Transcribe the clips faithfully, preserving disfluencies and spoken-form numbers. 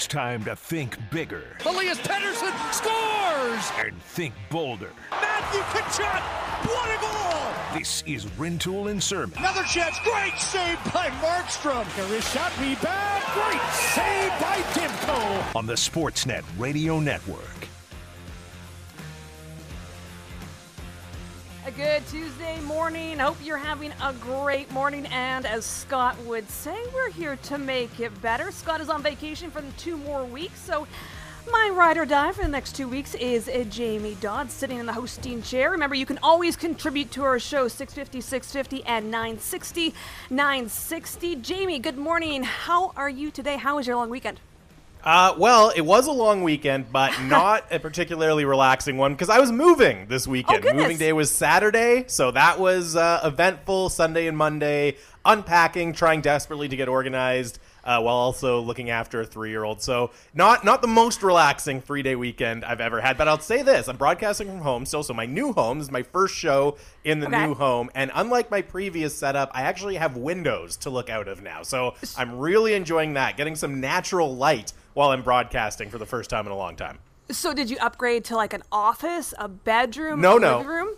It's time to think bigger. Elias Pettersson scores! And think bolder. Matthew Tkachuk, what a goal! This is Rintoul and Surman. Another chance, great save by Markstrom. Rishabhi back, great save by Demko. On the Sportsnet Radio Network. A good Tuesday morning. Hope you're having a great morning. And as Scott would say, we're here to make it better. Scott is on vacation for two more weeks. So my ride or die for the next two weeks is Jamie Dodd sitting in the hosting chair. Remember, you can always contribute to our show, six fifty, six fifty, and nine sixty, nine sixty. Jamie, good morning. How are you today? How was your long weekend? Uh, well, it was a long weekend, but not a particularly relaxing one because I was moving this weekend. Oh, moving day was Saturday, so that was uh, eventful. Sunday and Monday, unpacking, trying desperately to get organized uh, while also looking after a three-year-old. So not not the most relaxing three-day weekend I've ever had, but I'll say this. I'm broadcasting from home still, so my new home, this is my first show in the okay. new home, and unlike my previous setup, I actually have windows to look out of now. So I'm really enjoying that, getting some natural light while I'm broadcasting for the first time in a long time. So did you upgrade to like an office, a bedroom, no, a no. living room?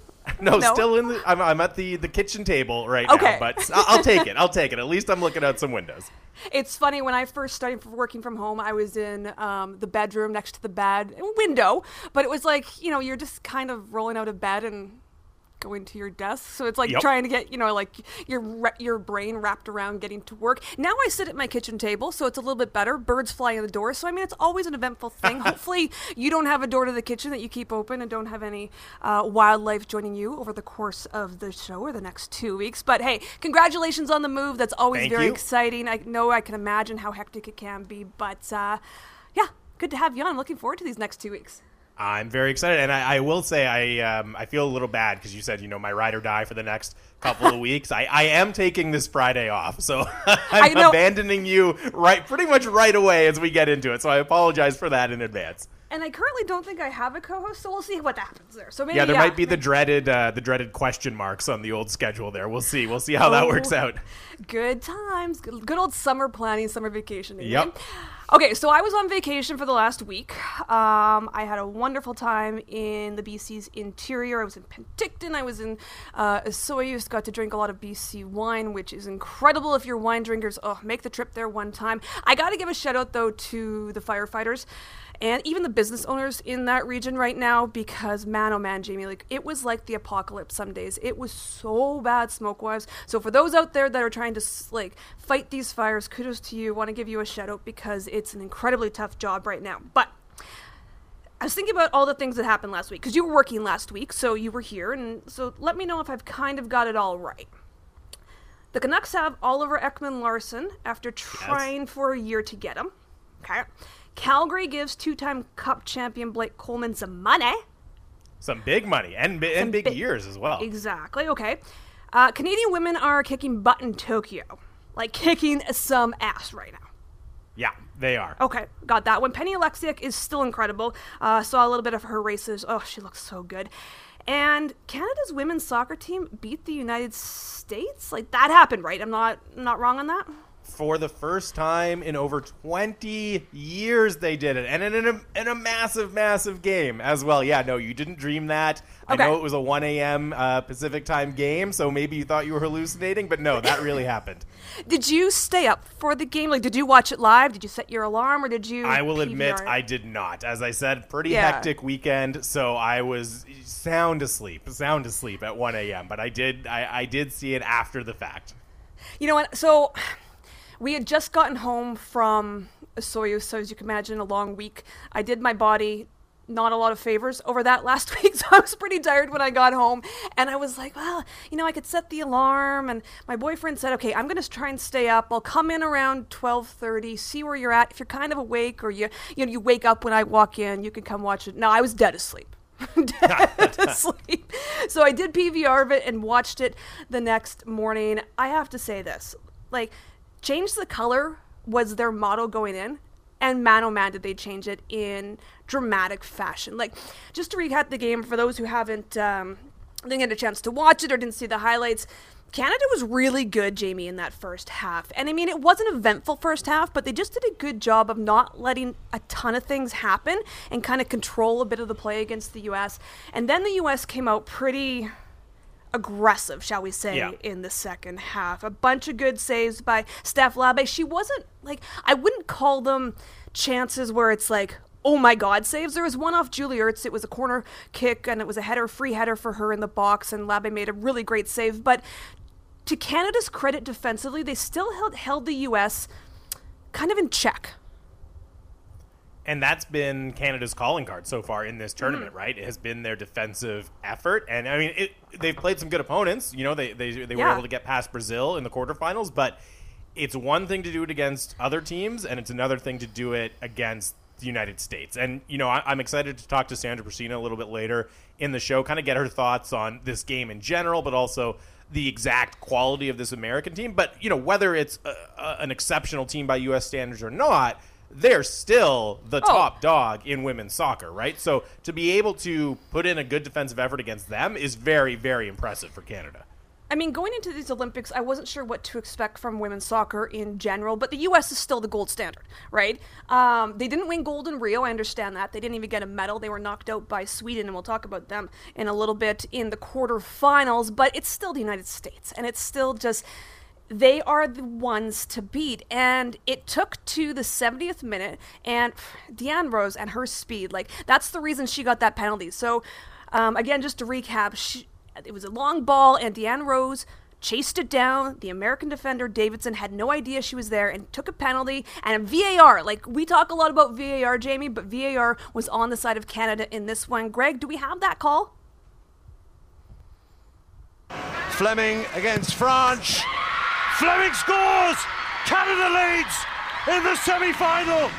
No, no, still in the, I'm, I'm at the, the kitchen table right okay. now, but I'll take it. I'll take it. At least I'm looking out some windows. It's funny. When I first started working from home, I was in um, the bedroom next to the bed window, but it was like, you know, you're just kind of rolling out of bed and going to your desk. So it's like yep. trying to get, you know, like your your brain wrapped around getting to work. Now I sit at my kitchen table, so it's a little bit better. Birds fly in the door. So, I mean, it's always an eventful thing. Hopefully you don't have a door to the kitchen that you keep open and don't have any uh, wildlife joining you over the course of the show or the next two weeks. But, hey, congratulations on the move. That's always Thank very you. exciting. I know I can imagine how hectic it can be. But, uh, yeah, good to have you on. I'm looking forward to these next two weeks. I'm very excited, and I, I will say I um, I feel a little bad because you said, you know, my ride or die for the next couple of weeks. I, I am taking this Friday off, so I'm abandoning you right pretty much right away as we get into it, so I apologize for that in advance. And I currently don't think I have a co-host, so we'll see what happens there. So maybe yeah, there yeah. might be the dreaded uh, the dreaded question marks on the old schedule there. We'll see. We'll see how oh, that works out. Good times. Good, good old summer planning, summer vacationing. Yep. Okay, so I was on vacation for the last week. Um, I had a wonderful time in the B C's interior. I was in Penticton. I was in uh, Soyuz. Got to drink a lot of B C wine, which is incredible. If you're wine drinkers, oh, make the trip there one time. I got to give a shout out, though, to the firefighters and even the business owners in that region right now, because man, oh man, Jamie, like it was like the apocalypse some days. It was so bad smoke-wise. So for those out there that are trying to like fight these fires, kudos to you. Want to give you a shout out because it's an incredibly tough job right now. But I was thinking about all the things that happened last week because you were working last week, so you were here, and so let me know if I've kind of got it all right. The Canucks have Oliver Ekman-Larsson after trying yes. for a year to get him. Okay. Calgary gives two-time Cup champion Blake Coleman some money. Some big money and, and big, big years as well. Exactly. Okay. Uh, Canadian women are kicking butt in Tokyo. Like kicking some ass right now. Yeah, they are. Okay. Got that one. Penny Oleksiak is still incredible. Uh, saw a little bit of her races. Oh, she looks so good. And Canada's women's soccer team beat the United States. Like that happened, right? I'm not, I'm not wrong on that. For the first time in over twenty years, they did it. And in, in, a, in a massive, massive game as well. Yeah, no, you didn't dream that. Okay. I know it was a one a.m. Uh, Pacific time game, so maybe you thought you were hallucinating. But no, that really happened. Did you stay up for the game? Like, did you watch it live? Did you set your alarm or did you I will P V R? Admit I did not. As I said, pretty yeah. hectic weekend. So I was sound asleep, sound asleep at one a.m. But I did, I, I did see it after the fact. You know what? So we had just gotten home from Soyuz, so as you can imagine, a long week. I did my body not a lot of favors over that last week, so I was pretty tired when I got home. And I was like, well, you know, I could set the alarm. And my boyfriend said, okay, I'm going to try and stay up. I'll come in around twelve thirty, see where you're at. If you're kind of awake or you, you know, you wake up when I walk in, you can come watch it. No, I was dead asleep. dead asleep. So I did P V R of it and watched it the next morning. I have to say this, like, change the color was their motto going in, and man, oh man, did they change it in dramatic fashion. Like, just to recap the game, for those who haven't, um, didn't get a chance to watch it or didn't see the highlights, Canada was really good, Jamie, in that first half. And, I mean, it was an eventful first half, but they just did a good job of not letting a ton of things happen and kind of control a bit of the play against the U S. And then the U S came out pretty aggressive, shall we say, yeah. in the second half. A bunch of good saves by Steph Labe. She wasn't, like, I wouldn't call them chances where it's like, oh my God, saves. There was one off Julie Ertz. It was a corner kick, and it was a header, free header for her in the box, and Labe made a really great save. But to Canada's credit defensively, they still held, held the U S kind of in check. And that's been Canada's calling card so far in this tournament, mm-hmm. right? It has been their defensive effort. And, I mean, it, they've played some good opponents. You know, they, they, they yeah. were able to get past Brazil in the quarterfinals. But it's one thing to do it against other teams, and it's another thing to do it against the United States. And, you know, I, I'm excited to talk to Sandra Prusina a little bit later in the show, kind of get her thoughts on this game in general, but also the exact quality of this American team. But, you know, whether it's a, a, an exceptional team by U S standards or not, they're still the oh. top dog in women's soccer, right? So to be able to put in a good defensive effort against them is very, very impressive for Canada. I mean, going into these Olympics, I wasn't sure what to expect from women's soccer in general, but the U S is still the gold standard, right? Um, they didn't win gold in Rio, I understand that. They didn't even get a medal. They were knocked out by Sweden, and we'll talk about them in a little bit in the quarterfinals, but it's still the United States, and it's still just, they are the ones to beat. And it took to the seventieth minute, and Deanne Rose and her speed, like, that's the reason she got that penalty. So, um, again, just to recap, she, it was a long ball, and Deanne Rose chased it down. The American defender, Davidson, had no idea she was there and took a penalty. And V A R, like, we talk a lot about V A R, Jamie, but V A R was on the side of Canada in this one. Greg, do we have that call? Fleming against France. Fleming scores! Canada leads in the semi-final!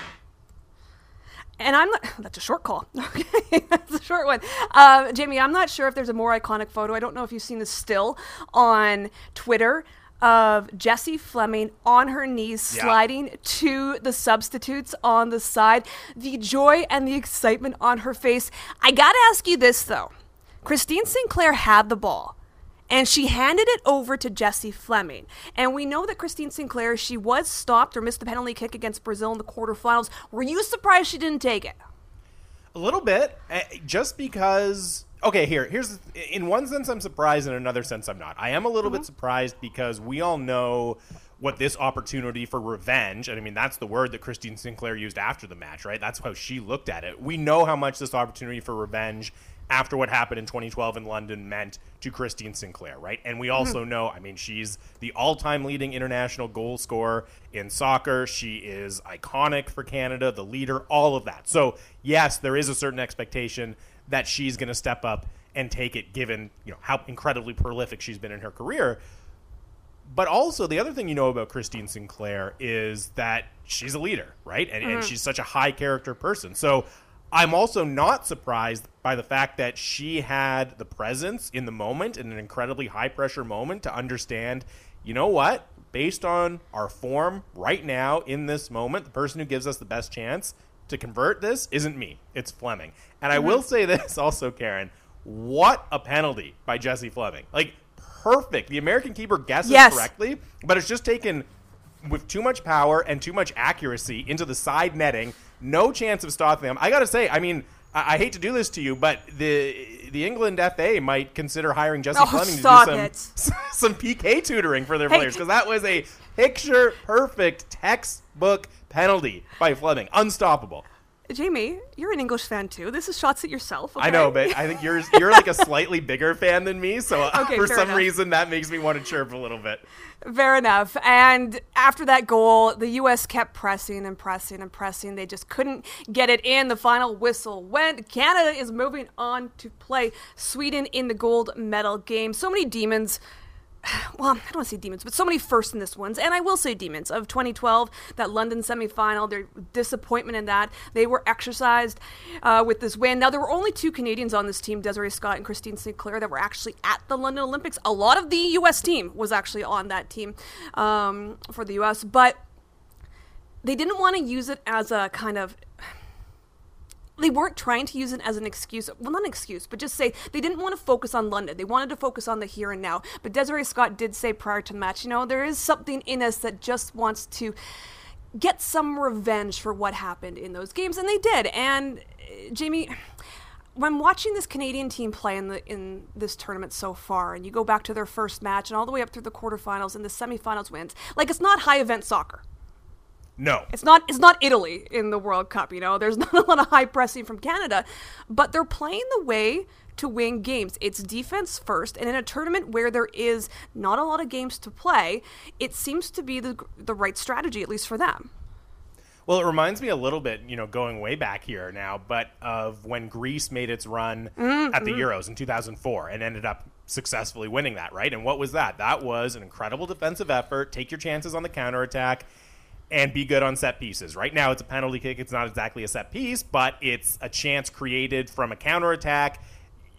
And I'm not, that's a short call. Okay, that's a short one. Uh, Jamie, I'm not sure if there's a more iconic photo. I don't know if you've seen this still on Twitter of Jessie Fleming on her knees, yeah. sliding to the substitutes on the side. The joy and the excitement on her face. I got to ask you this, though. Christine Sinclair had the ball, and she handed it over to Jessie Fleming. And we know that Christine Sinclair, she was stopped or missed the penalty kick against Brazil in the quarterfinals. Were you surprised she didn't take it? A little bit. Just because, okay, here, here's, in one sense I'm surprised, in another sense I'm not. I am a little mm-hmm. bit surprised because we all know what this opportunity for revenge, and I mean, that's the word that Christine Sinclair used after the match, right? That's how she looked at it. We know how much this opportunity for revenge after what happened in twenty twelve in London meant to Christine Sinclair, right? And we also mm-hmm. know, I mean, she's the all-time leading international goal scorer in soccer. She is iconic for Canada, the leader, all of that. So, yes, there is a certain expectation that she's going to step up and take it, given, you know, how incredibly prolific she's been in her career. But also, the other thing you know about Christine Sinclair is that she's a leader, right? And, mm-hmm. and she's such a high-character person. So I'm also not surprised by the fact that she had the presence in the moment, in an incredibly high-pressure moment, to understand, you know what, based on our form right now in this moment, the person who gives us the best chance to convert this isn't me, it's Fleming. And mm-hmm. I will say this also, Karen, what a penalty by Jessie Fleming. Like, perfect. The American keeper guesses yes. correctly, but it's just taken with too much power and too much accuracy into the side netting. No chance of stopping them. I got to say, I mean, I, I hate to do this to you, but the the England F A might consider hiring Jessie oh, Fleming to do some, some P K tutoring for their hey. players, because that was a picture-perfect textbook penalty by Fleming. Unstoppable. Jamie, you're an English fan, too. This is shots at yourself. Okay? I know, but I think you're, you're like a slightly bigger fan than me, so okay, for some enough. reason that makes me want to chirp a little bit. Fair enough. And after that goal, the U S kept pressing and pressing and pressing. They just couldn't get it in. The final whistle went. Canada is moving on to play Sweden in the gold medal game. So many demons. Well, I don't want to say demons, but so many firsts in this ones, and I will say demons of twenty twelve, that London semifinal, their disappointment in that. They were exercised uh, with this win. Now, there were only two Canadians on this team, Desiree Scott and Christine Sinclair, that were actually at the London Olympics. A lot of the U S team was actually on that team um, for the U S, but they didn't want to use it as a kind of they weren't trying to use it as an excuse. Well, not an excuse, but just say they didn't want to focus on London. They wanted to focus on the here and now. But Desiree Scott did say prior to the match, you know, there is something in us that just wants to get some revenge for what happened in those games. And they did. And uh, Jamie, when watching this Canadian team play in the in this tournament so far, and you go back to their first match and all the way up through the quarterfinals and the semifinals wins, like, it's not high event soccer. No. It's not it's not Italy in the World Cup, you know. There's not a lot of high pressing from Canada, but they're playing the way to win games. It's defense first, and in a tournament where there is not a lot of games to play, it seems to be the the right strategy, at least for them. Well, it reminds me a little bit, you know, going way back here now, but of when Greece made its run mm-hmm. at the Euros in two thousand four and ended up successfully winning that, right? And what was that? That was an incredible defensive effort, take your chances on the counterattack, and be good on set pieces. Right now, it's a penalty kick. It's not exactly a set piece, but it's a chance created from a counterattack.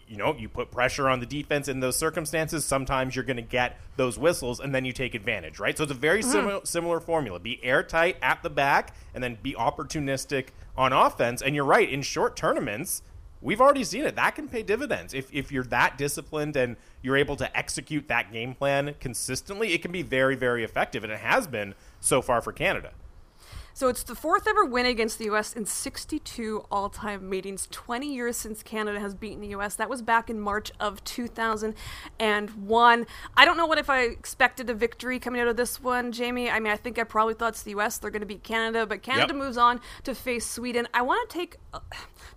You know, you put pressure on the defense in those circumstances. Sometimes you're going to get those whistles, and then you take advantage, right? So it's a very mm-hmm. similar similar formula. Be airtight at the back, and then be opportunistic on offense. And you're right, in short tournaments, we've already seen it. That can pay dividends. If if you're that disciplined and you're able to execute that game plan consistently, it can be very, very effective, and it has been so far for Canada. So it's the fourth ever win against the U S in sixty-two all-time meetings, twenty years since Canada has beaten the U S. That was back in March of two thousand one. I don't know what if I expected a victory coming out of this one, Jamie. I mean, I think I probably thought it's the U S. They're going to beat Canada, but Canada yep. moves on to face Sweden. I want to take uh,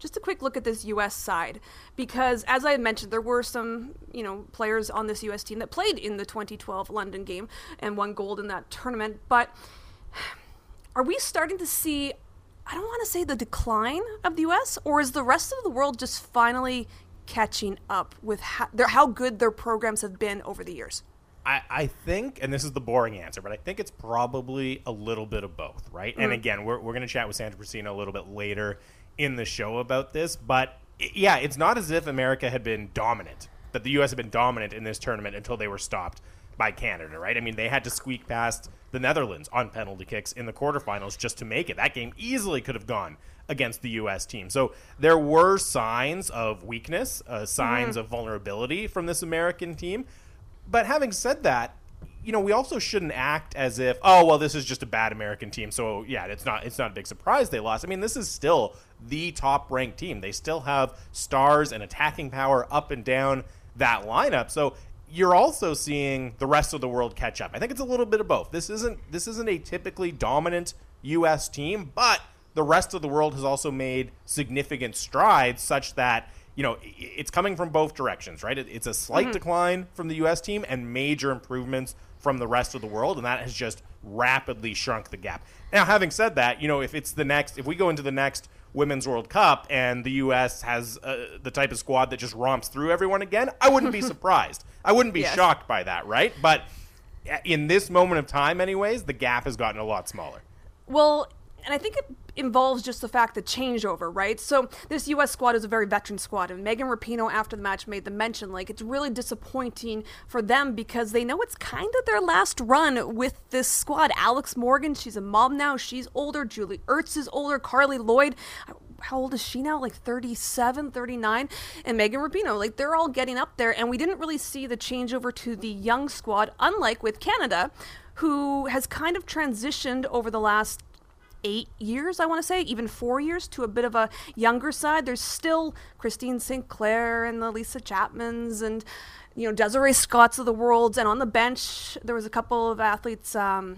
just a quick look at this U S side because, as I had mentioned, there were some, you know, players on this U S team that played in the twenty twelve London game and won gold in that tournament, but are we starting to see, I don't want to say the decline of the U S, or is the rest of the world just finally catching up with how, their, how good their programs have been over the years? I, I think, and this is the boring answer, but I think it's probably a little bit of both, right? Mm. And again, we're, we're going to chat with Sandra Prusina a little bit later in the show about this, but it, yeah, it's not as if America had been dominant, that the U S had been dominant in this tournament until they were stopped by Canada, right? I mean, they had to squeak past the Netherlands on penalty kicks in the quarterfinals just to make it. That game easily could have gone against the U S team. So there were signs of weakness, uh, signs mm-hmm. of vulnerability from this American team. But having said that, you know, we also shouldn't act as if, oh, well, this is just a bad American team. So, yeah, it's not it's not a big surprise they lost. I mean, this is still the top-ranked team. They still have stars and attacking power up and down that lineup. So you're also seeing the rest of the world catch up. I think it's a little bit of both. This isn't this isn't a typically dominant U S team, but the rest of the world has also made significant strides such that, you know, it's coming from both directions, right? It's a slight mm-hmm. decline from the U S team and major improvements from the rest of the world, and that has just rapidly shrunk the gap. Now, having said that, you know, if it's the next, if we go into the next Women's World Cup and the U S has uh, the type of squad that just romps through everyone again, I wouldn't be surprised. I wouldn't be yes. shocked by that, right? But in this moment of time anyways, the gap has gotten a lot smaller. Well, and I think it involves just the fact that changeover, right? So this U S squad is a very veteran squad, and Megan Rapinoe after the match made the mention, like, it's really disappointing for them because they know it's kind of their last run with this squad. Alex Morgan, she's a mom now. She's older. Julie Ertz is older. Carly Lloyd, how old is she now? Like thirty-seven, thirty-nine? And Megan Rapinoe, like, they're all getting up there, and we didn't really see the changeover to the young squad, unlike with Canada, who has kind of transitioned over the last eight years, I want to say, even four years to a bit of a younger side. There's still Christine Sinclair and the Lisa Chapmans and, you know, Desiree Scott's of the world. And on the bench, there was a couple of athletes. Um,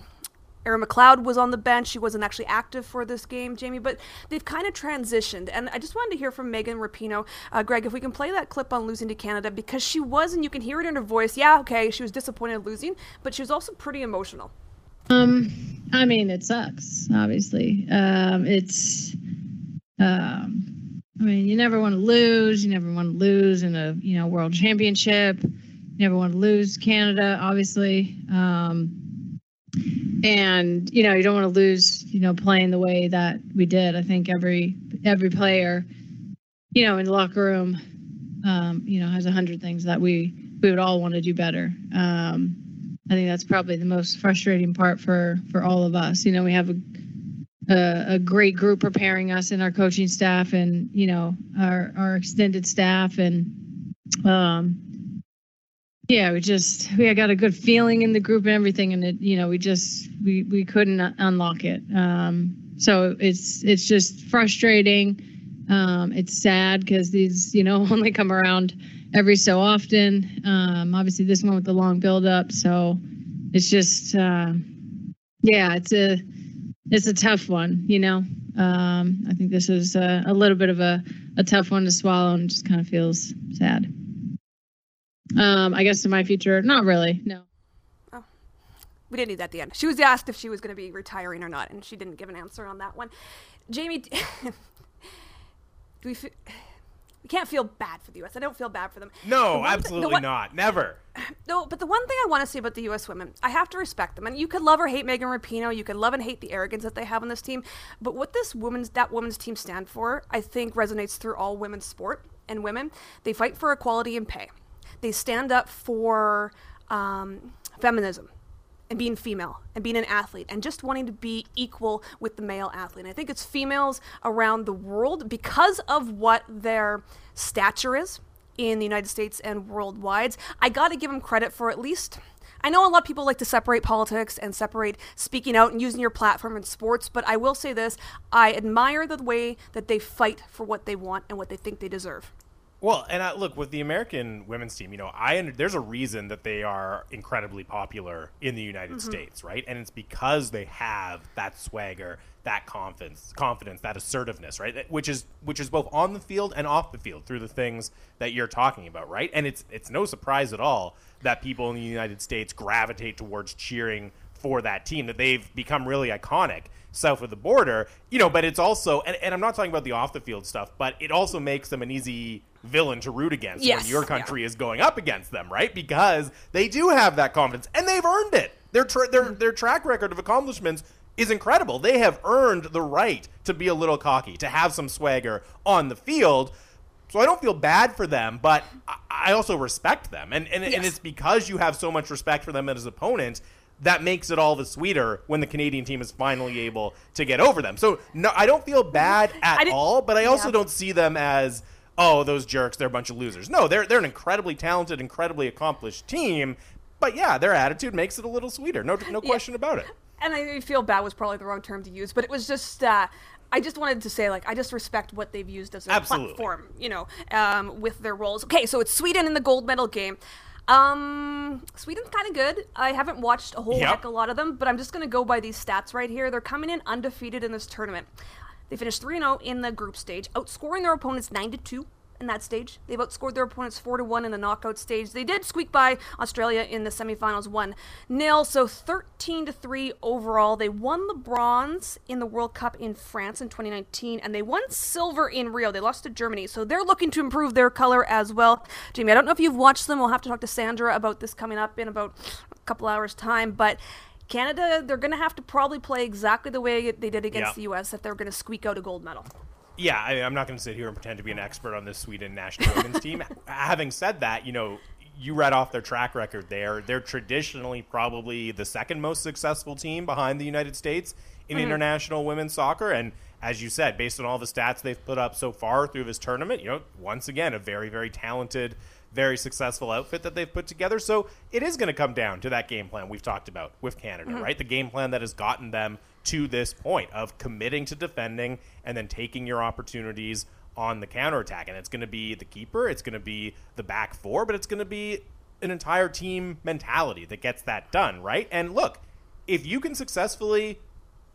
Erin McLeod was on the bench. She wasn't actually active for this game, Jamie, but they've kind of transitioned. And I just wanted to hear from Megan Rapinoe. Uh, Greg, if we can play that clip on losing to Canada, because she was, and you can hear it in her voice, yeah, okay, she was disappointed losing, but she was also pretty emotional. Um, I mean, it sucks, obviously. Um, it's, um, I mean, you never want to lose. You never want to lose in a, you know, world championship. You never want to lose Canada, obviously. Um, and, you know, you don't want to lose, you know, playing the way that we did. I think every, every player, you know, in the locker room, um, you know, has a hundred things that we, we would all want to do better. Um, I think that's probably the most frustrating part for, for all of us. You know, we have a, a, a great group preparing us and our coaching staff and, you know, our, our extended staff. And, um, yeah, we just, we got a good feeling in the group and everything. And, it, you know, we just, we, we couldn't unlock it. Um, so it's, it's just frustrating. Um, it's sad because these, you know, only come around every so often. Um, obviously this one with the long buildup. So it's just, uh, yeah, it's a, it's a tough one, you know. Um, I think this is a, a little bit of a, a tough one to swallow and just kind of feels sad. Um, I guess in my future, not really, no. Oh, we didn't need that at the end. She was asked if she was going to be retiring or not, and she didn't give an answer on that one. Jamie, do we, f- we can't feel bad for the U S I don't feel bad for them. No, the absolutely th- the one- not. Never. No, but the one thing I want to say about the U S women, I have to respect them. And you could love or hate Megan Rapinoe. You could love and hate the arrogance that they have on this team. But what this woman's, that women's team stand for, I think resonates through all women's sport and women. They fight for equality and pay. They stand up for um, feminism and being female and being an athlete and just wanting to be equal with the male athlete. And I think it's females around the world because of what their stature is in the United States and worldwide. I got to give them credit for at least, I know a lot of people like to separate politics and separate speaking out and using your platform in sports, but I will say this, I admire the way that they fight for what they want and what they think they deserve. Well, and I, look, with the American women's team, you know, I there's a reason that they are incredibly popular in the United mm-hmm. States, right? And it's because they have that swagger, that confidence, confidence, that assertiveness, right? Which is which is both on the field and off the field through the things that you're talking about, right? And it's it's no surprise at all that people in the United States gravitate towards cheering for that team, that they've become really iconic south of the border, you know, but it's also, and, and I'm not talking about the off the field stuff, but it also makes them an easy villain to root against yes, when your country yeah. is going up against them, right? Because they do have that confidence and they've earned it. Their tra- their mm-hmm. their track record of accomplishments is incredible. They have earned the right to be a little cocky, to have some swagger on the field. So I don't feel bad for them, but I also respect them. And and, yes. and it's because you have so much respect for them as opponents that makes it all the sweeter when the Canadian team is finally able to get over them. So no, I don't feel bad at all, but I also yeah. don't see them as, oh, those jerks, they're a bunch of losers. No, they're they're an incredibly talented, incredibly accomplished team, but yeah, their attitude makes it a little sweeter. No no question yeah. about it. And I feel bad was probably the wrong term to use, but it was just uh, I just wanted to say, like, I just respect what they've used as a Absolutely. platform, you know, um, with their roles. Okay, so it's Sweden in the gold medal game. Um, Sweden's kind of good. I haven't watched a whole yep. heck a lot of them, but I'm just going to go by these stats right here. They're coming in undefeated in this tournament. They finished three and oh in the group stage, outscoring their opponents nine to two in that stage. They've outscored their opponents four to one in the knockout stage. They did squeak by Australia in the semifinals one nil, so thirteen to three overall. They won the bronze in the World Cup in France in twenty nineteen, and they won silver in Rio. They lost to Germany, so they're looking to improve their color as well. Jamie, I don't know if you've watched them. We'll have to talk to Sandra about this coming up in about a couple hours' time, but Canada, they're going to have to probably play exactly the way they did against yeah. the U S if they're going to squeak out a gold medal. Yeah, I mean, I'm not going to sit here and pretend to be an expert on this Sweden national women's team. Having said that, you know, you read off their track record there. They're traditionally probably the second most successful team behind the United States in mm-hmm. international women's soccer. And as you said, based on all the stats they've put up so far through this tournament, you know, once again, a very, very talented, very successful outfit that they've put together. So it is going to come down to that game plan we've talked about with Canada, mm-hmm. right? The game plan that has gotten them to this point of committing to defending and then taking your opportunities on the counterattack. And it's going to be the keeper, it's going to be the back four, but it's going to be an entire team mentality that gets that done, right? And look, if you can successfully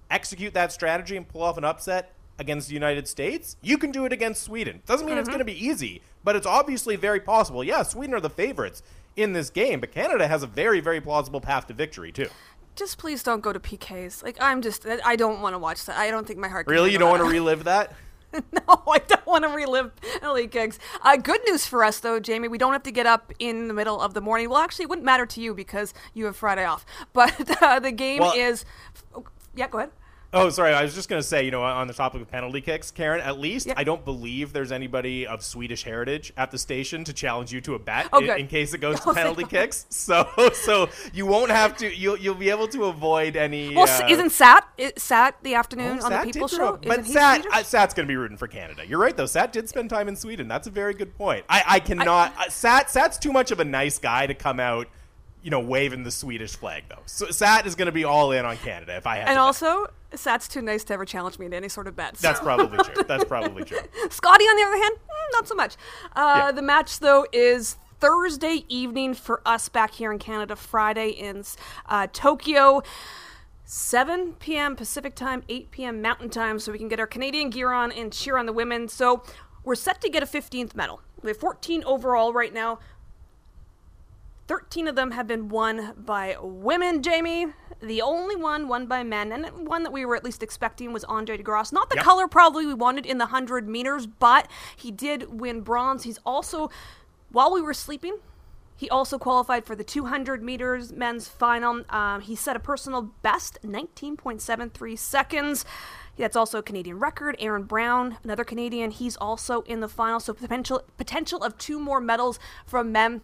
execute that strategy and pull off an upset against the United States, you can do it against Sweden. Doesn't mean mm-hmm. it's going to be easy, but it's obviously very possible. Yeah, Sweden are the favorites in this game, but Canada has a very, very plausible path to victory, too. Just please don't go to P Ks. Like, I'm just, I don't want to watch that. I don't think my heart can Really? You don't that. want to relive that? No, I don't want to relive L A gigs. Uh, good news for us, though, Jamie. We don't have to get up in the middle of the morning. Well, actually, it wouldn't matter to you because you have Friday off. But uh, the game well, is, oh, yeah, go ahead. Oh, sorry. I was just going to say, you know, on the topic of penalty kicks, Karen, at least yeah. I don't believe there's anybody of Swedish heritage at the station to challenge you to a bet oh, in, in case it goes oh, to penalty kicks. So so you won't have to, you'll, you'll be able to avoid any. Well, uh, isn't Sat, it, Sat the afternoon oh, on Sat the People Show? Up, but Sat, uh, Sat's going to be rooting for Canada. You're right, though. Sat did spend time in Sweden. That's a very good point. I, I cannot, I, uh, Sat Sat's too much of a nice guy to come out, you know, waving the Swedish flag, though. So Sat is going to be all in on Canada if I have. And to also, bet. Sat's too nice to ever challenge me to any sort of bet. So. That's probably true. That's probably true. Scotty, on the other hand, not so much. Uh, yeah. The match, though, is Thursday evening for us back here in Canada, Friday in uh, Tokyo. seven p.m. Pacific time, eight p.m. Mountain time, so we can get our Canadian gear on and cheer on the women. So we're set to get a fifteenth medal. We have fourteen overall right now. thirteen of them have been won by women, Jamie. The only one won by men, and one that we were at least expecting, was Andre DeGrasse. Not the yep. color probably we wanted in the one hundred meters, but he did win bronze. He's also, while we were sleeping, he also qualified for the two hundred meters men's final. Um, he set a personal best, nineteen point seven three seconds. That's also a Canadian record. Aaron Brown, another Canadian, he's also in the final. So potential potential of two more medals from men.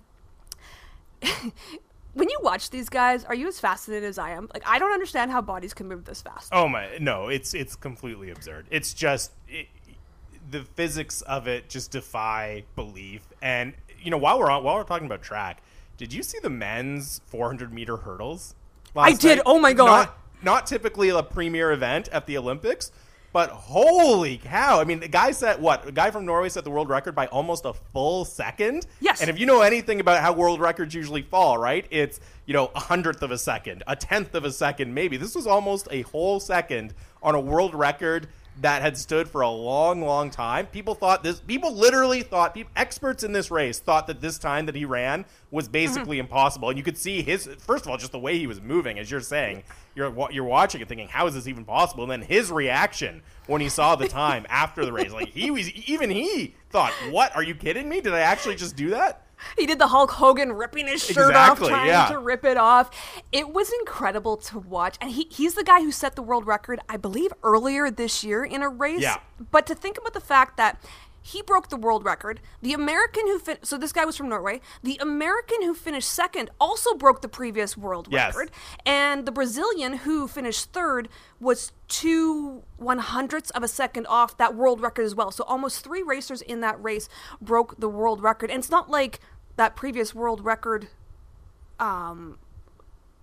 When you watch these guys, are you as fascinated as I am? Like, I don't understand how bodies can move this fast. Oh my, no, it's it's completely absurd. It's just it, the physics of it just defy belief. And you know, while we're on, while we're talking about track, did you see the men's four hundred meter hurdles? I did. Night? Oh my god! Not, not typically a premier event at the Olympics, but holy cow! I mean, the guy set what? A guy from Norway set the world record by almost a full second. Yes. And if you know anything about how world records usually fall, right? It's, you know, a hundredth of a second, a tenth of a second, maybe. This was almost a whole second on a world record that had stood for a long, long time. People thought this. People literally thought. People, experts in this race thought that this time that he ran was basically mm-hmm. impossible. And you could see his. First of all, just the way he was moving, as you're saying, you're you're watching and thinking, how is this even possible? And then his reaction when he saw the time after the race, like he was. Even he thought, "What? Are you kidding me? Did I actually just do that?" He did the Hulk Hogan ripping his shirt exactly, off, trying yeah. to rip it off. It was incredible to watch. And he, he's the guy who set the world record, I believe, earlier this year in a race. Yeah. But to think about the fact that he broke the world record. The American who fin- – so this guy was from Norway. The American who finished second also broke the previous world yes. record. And the Brazilian who finished third was two one-hundredths of a second off that world record as well. So almost three racers in that race broke the world record. And it's not like that previous world record um,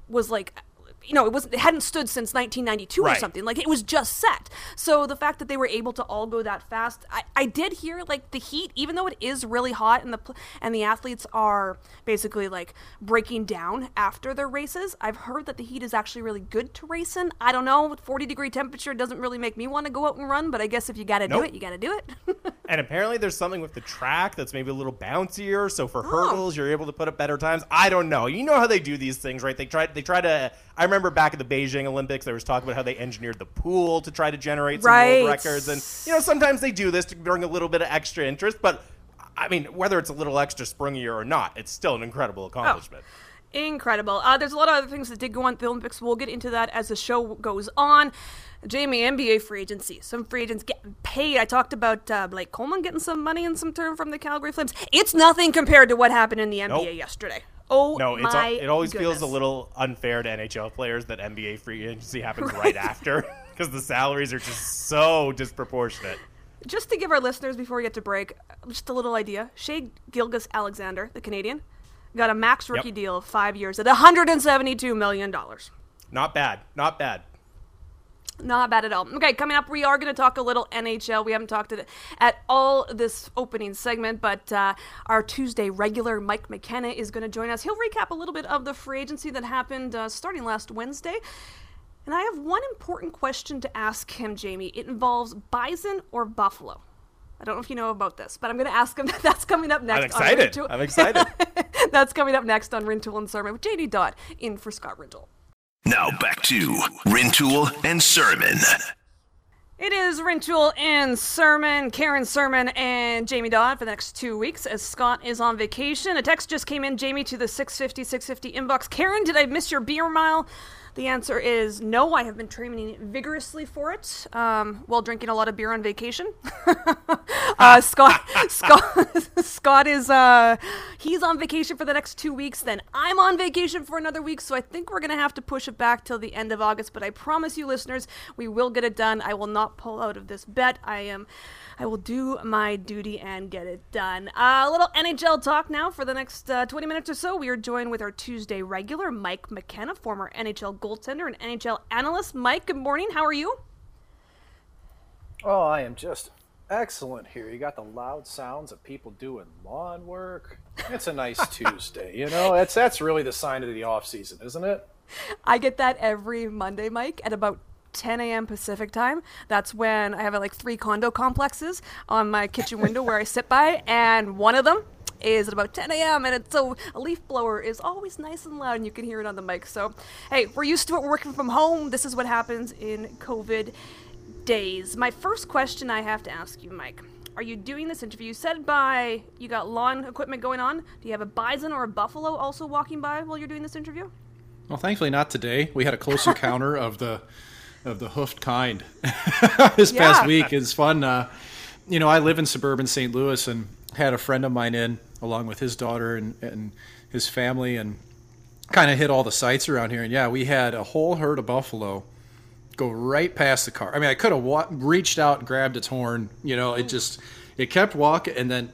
was like – you know, it wasn't. It hadn't stood since nineteen ninety-two right. or something. Like, it was just set. So the fact that they were able to all go that fast, I, I did hear like the heat, even though it is really hot, and the and the athletes are basically like breaking down after their races. I've heard that the heat is actually really good to race in. I don't know, forty degree temperature doesn't really make me want to go out and run, but I guess if you got to nope. do it, you got to do it. And apparently, there's something with the track that's maybe a little bouncier. So for oh. hurdles, you're able to put up better times. I don't know. You know how they do these things, right? They try. They try to. I remember. Remember back at the Beijing Olympics, there was talk about how they engineered the pool to try to generate some right. world records. And, you know, sometimes they do this to bring a little bit of extra interest. But, I mean, whether it's a little extra springier or not, it's still an incredible accomplishment. Oh. Incredible. Uh, there's a lot of other things that did go on at the Olympics. We'll get into that as the show goes on. Jamie, N B A free agency. Some free agents getting paid. I talked about uh, Blake Coleman getting some money and some term from the Calgary Flames. It's nothing compared to what happened in the N B A nope. yesterday. Oh, no, it's, my it always goodness. Feels a little unfair to N H L players that N B A free agency happens right, right after, because the salaries are just so disproportionate. Just to give our listeners, before we get to break, just a little idea. Shea Gilgeous-Alexander, the Canadian, got a max rookie yep. deal of five years at one hundred seventy-two million dollars. Not bad. Not bad. Not bad at all. Okay, coming up, we are going to talk a little N H L. We haven't talked at all this opening segment, but uh, our Tuesday regular Mike McKenna is going to join us. He'll recap a little bit of the free agency that happened uh, starting last Wednesday. And I have one important question to ask him, Jamie. It involves bison or buffalo. I don't know if you know about this, but I'm going to ask him. That that's coming up next. I'm excited. I'm excited. That's coming up next on Rintoul and Surman with Jamie Dodd in for Scott Rintoul. Now back to Rintoul and Surman. It is Rintoul and Surman, Karen Surman and Jamie Dodd for the next two weeks as Scott is on vacation. A text just came in, Jamie, to the six fifty, six fifty inbox. Karen, did I miss your beer mile? The answer is no. I have been training vigorously for it um, while drinking a lot of beer on vacation. uh, Scott, Scott, Scott is uh, he's on vacation for the next two weeks. Then I'm on vacation for another week. So I think we're going to have to push it back till the end of August. But I promise you, listeners, we will get it done. I will not pull out of this bet. I am, I will do my duty and get it done. Uh, a little N H L talk now for the next uh, twenty minutes or so. We are joined with our Tuesday regular, Mike McKenna, former N H L goaltender. goaltender and N H L analyst. Mike, good morning. How are you? Oh, I am just excellent here. You got the loud sounds of people doing lawn work. It's a nice Tuesday, you know? That's that's really the sign of the off season, isn't it? I get that every Monday, Mike, at about ten a.m. Pacific time. That's when I have like three condo complexes on my kitchen window where I sit by, and one of them is at about ten a.m. and it's so a leaf blower is always nice and loud and you can hear it on the mic. So hey, we're used to it. We're working from home. This is what happens in COVID days. My first question I have to ask you, Mike, are you doing this interview? You said by you got lawn equipment going on. Do you have a bison or a buffalo also walking by while you're doing this interview? Well, thankfully not today. We had a close encounter of the of the hoofed kind this yeah. past week. It's fun. Uh, you know, I live in suburban Saint Louis and had a friend of mine in along with his daughter and, and his family and kind of hit all the sights around here. And yeah, we had a whole herd of buffalo go right past the car. I mean, I could have wa- reached out and grabbed its horn. You know, it just, it kept walking and then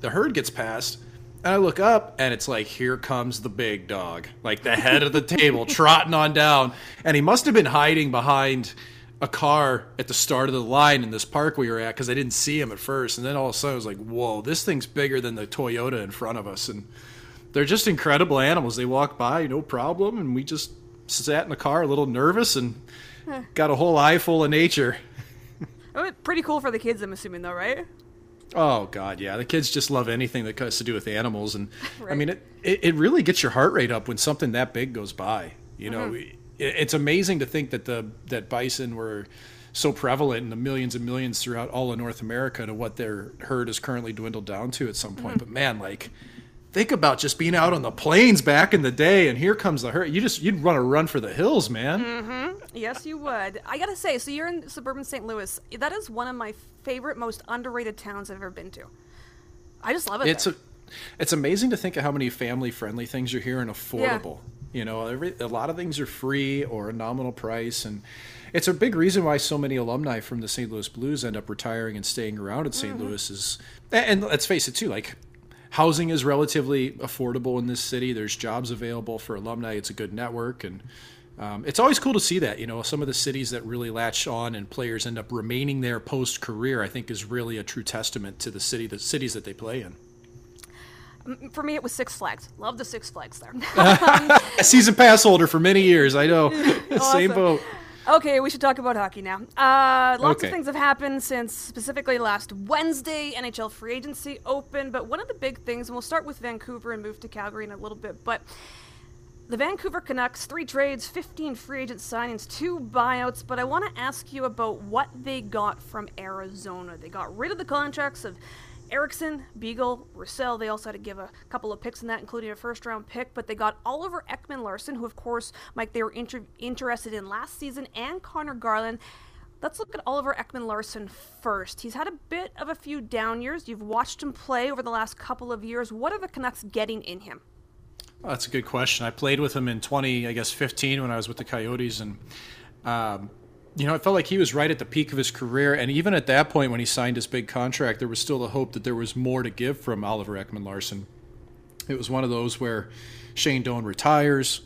the herd gets past and I look up and it's like, here comes the big dog, like the head of the table trotting on down. And he must've been hiding behind a car at the start of the line in this park we were at because I didn't see him at first, and then all of a sudden I was like, whoa, this thing's bigger than the Toyota in front of us. And they're just incredible animals. They walk by no problem, and we just sat in the car a little nervous and huh. got a whole eye full of nature. Pretty cool for the kids, I'm assuming, though, right? Oh god, yeah, the kids just love anything that has to do with animals. And right. I mean, it, it it really gets your heart rate up when something that big goes by, you know. Mm-hmm. we, It's amazing to think that the that bison were so prevalent in the millions and millions throughout all of North America to what their herd is currently dwindled down to at some point. Mm-hmm. But man, like, think about just being out on the plains back in the day, and here comes the herd. You just you'd want to run for the hills, man. Mm-hmm. Yes, you would. I gotta say, so you're in suburban Saint Louis. That is one of my favorite, most underrated towns I've ever been to. I just love it. It's there. a, it's amazing to think of how many family-friendly things are here and affordable. Yeah. You know, every, a lot of things are free or a nominal price. And it's a big reason why so many alumni from the Saint Louis Blues end up retiring and staying around in Saint Mm-hmm. Louis. Is, and let's face it, too, like housing is relatively affordable in this city. There's jobs available for alumni. It's a good network. And um, it's always cool to see that, you know, some of the cities that really latch on and players end up remaining there post-career, I think is really a true testament to the city, the cities that they play in. For me, it was Six Flags. Love the Six Flags there. um, Season pass holder for many years. I know. Awesome. Same boat. Okay, we should talk about hockey now. Uh, lots okay. of things have happened since specifically last Wednesday. N H L free agency open. But one of the big things, and we'll start with Vancouver and move to Calgary in a little bit, but the Vancouver Canucks, three trades, fifteen free agent signings, two buyouts, but I want to ask you about what they got from Arizona. They got rid of the contracts of Erickson, Beagle, Roussel. They also had to give a couple of picks in that, including a first-round pick, but they got Oliver Ekman-Larsson, who, of course, Mike, they were inter- interested in last season, and Connor Garland. Let's look at Oliver Ekman-Larsson first. He's had a bit of a few down years. You've watched him play over the last couple of years. What are the Canucks getting in him? Well, that's a good question. I played with him in twenty, I guess, fifteen when I was with the Coyotes, and um you know, it felt like he was right at the peak of his career. And even at that point when he signed his big contract, there was still the hope that there was more to give from Oliver Ekman-Larsson. It was one of those where Shane Doan retires.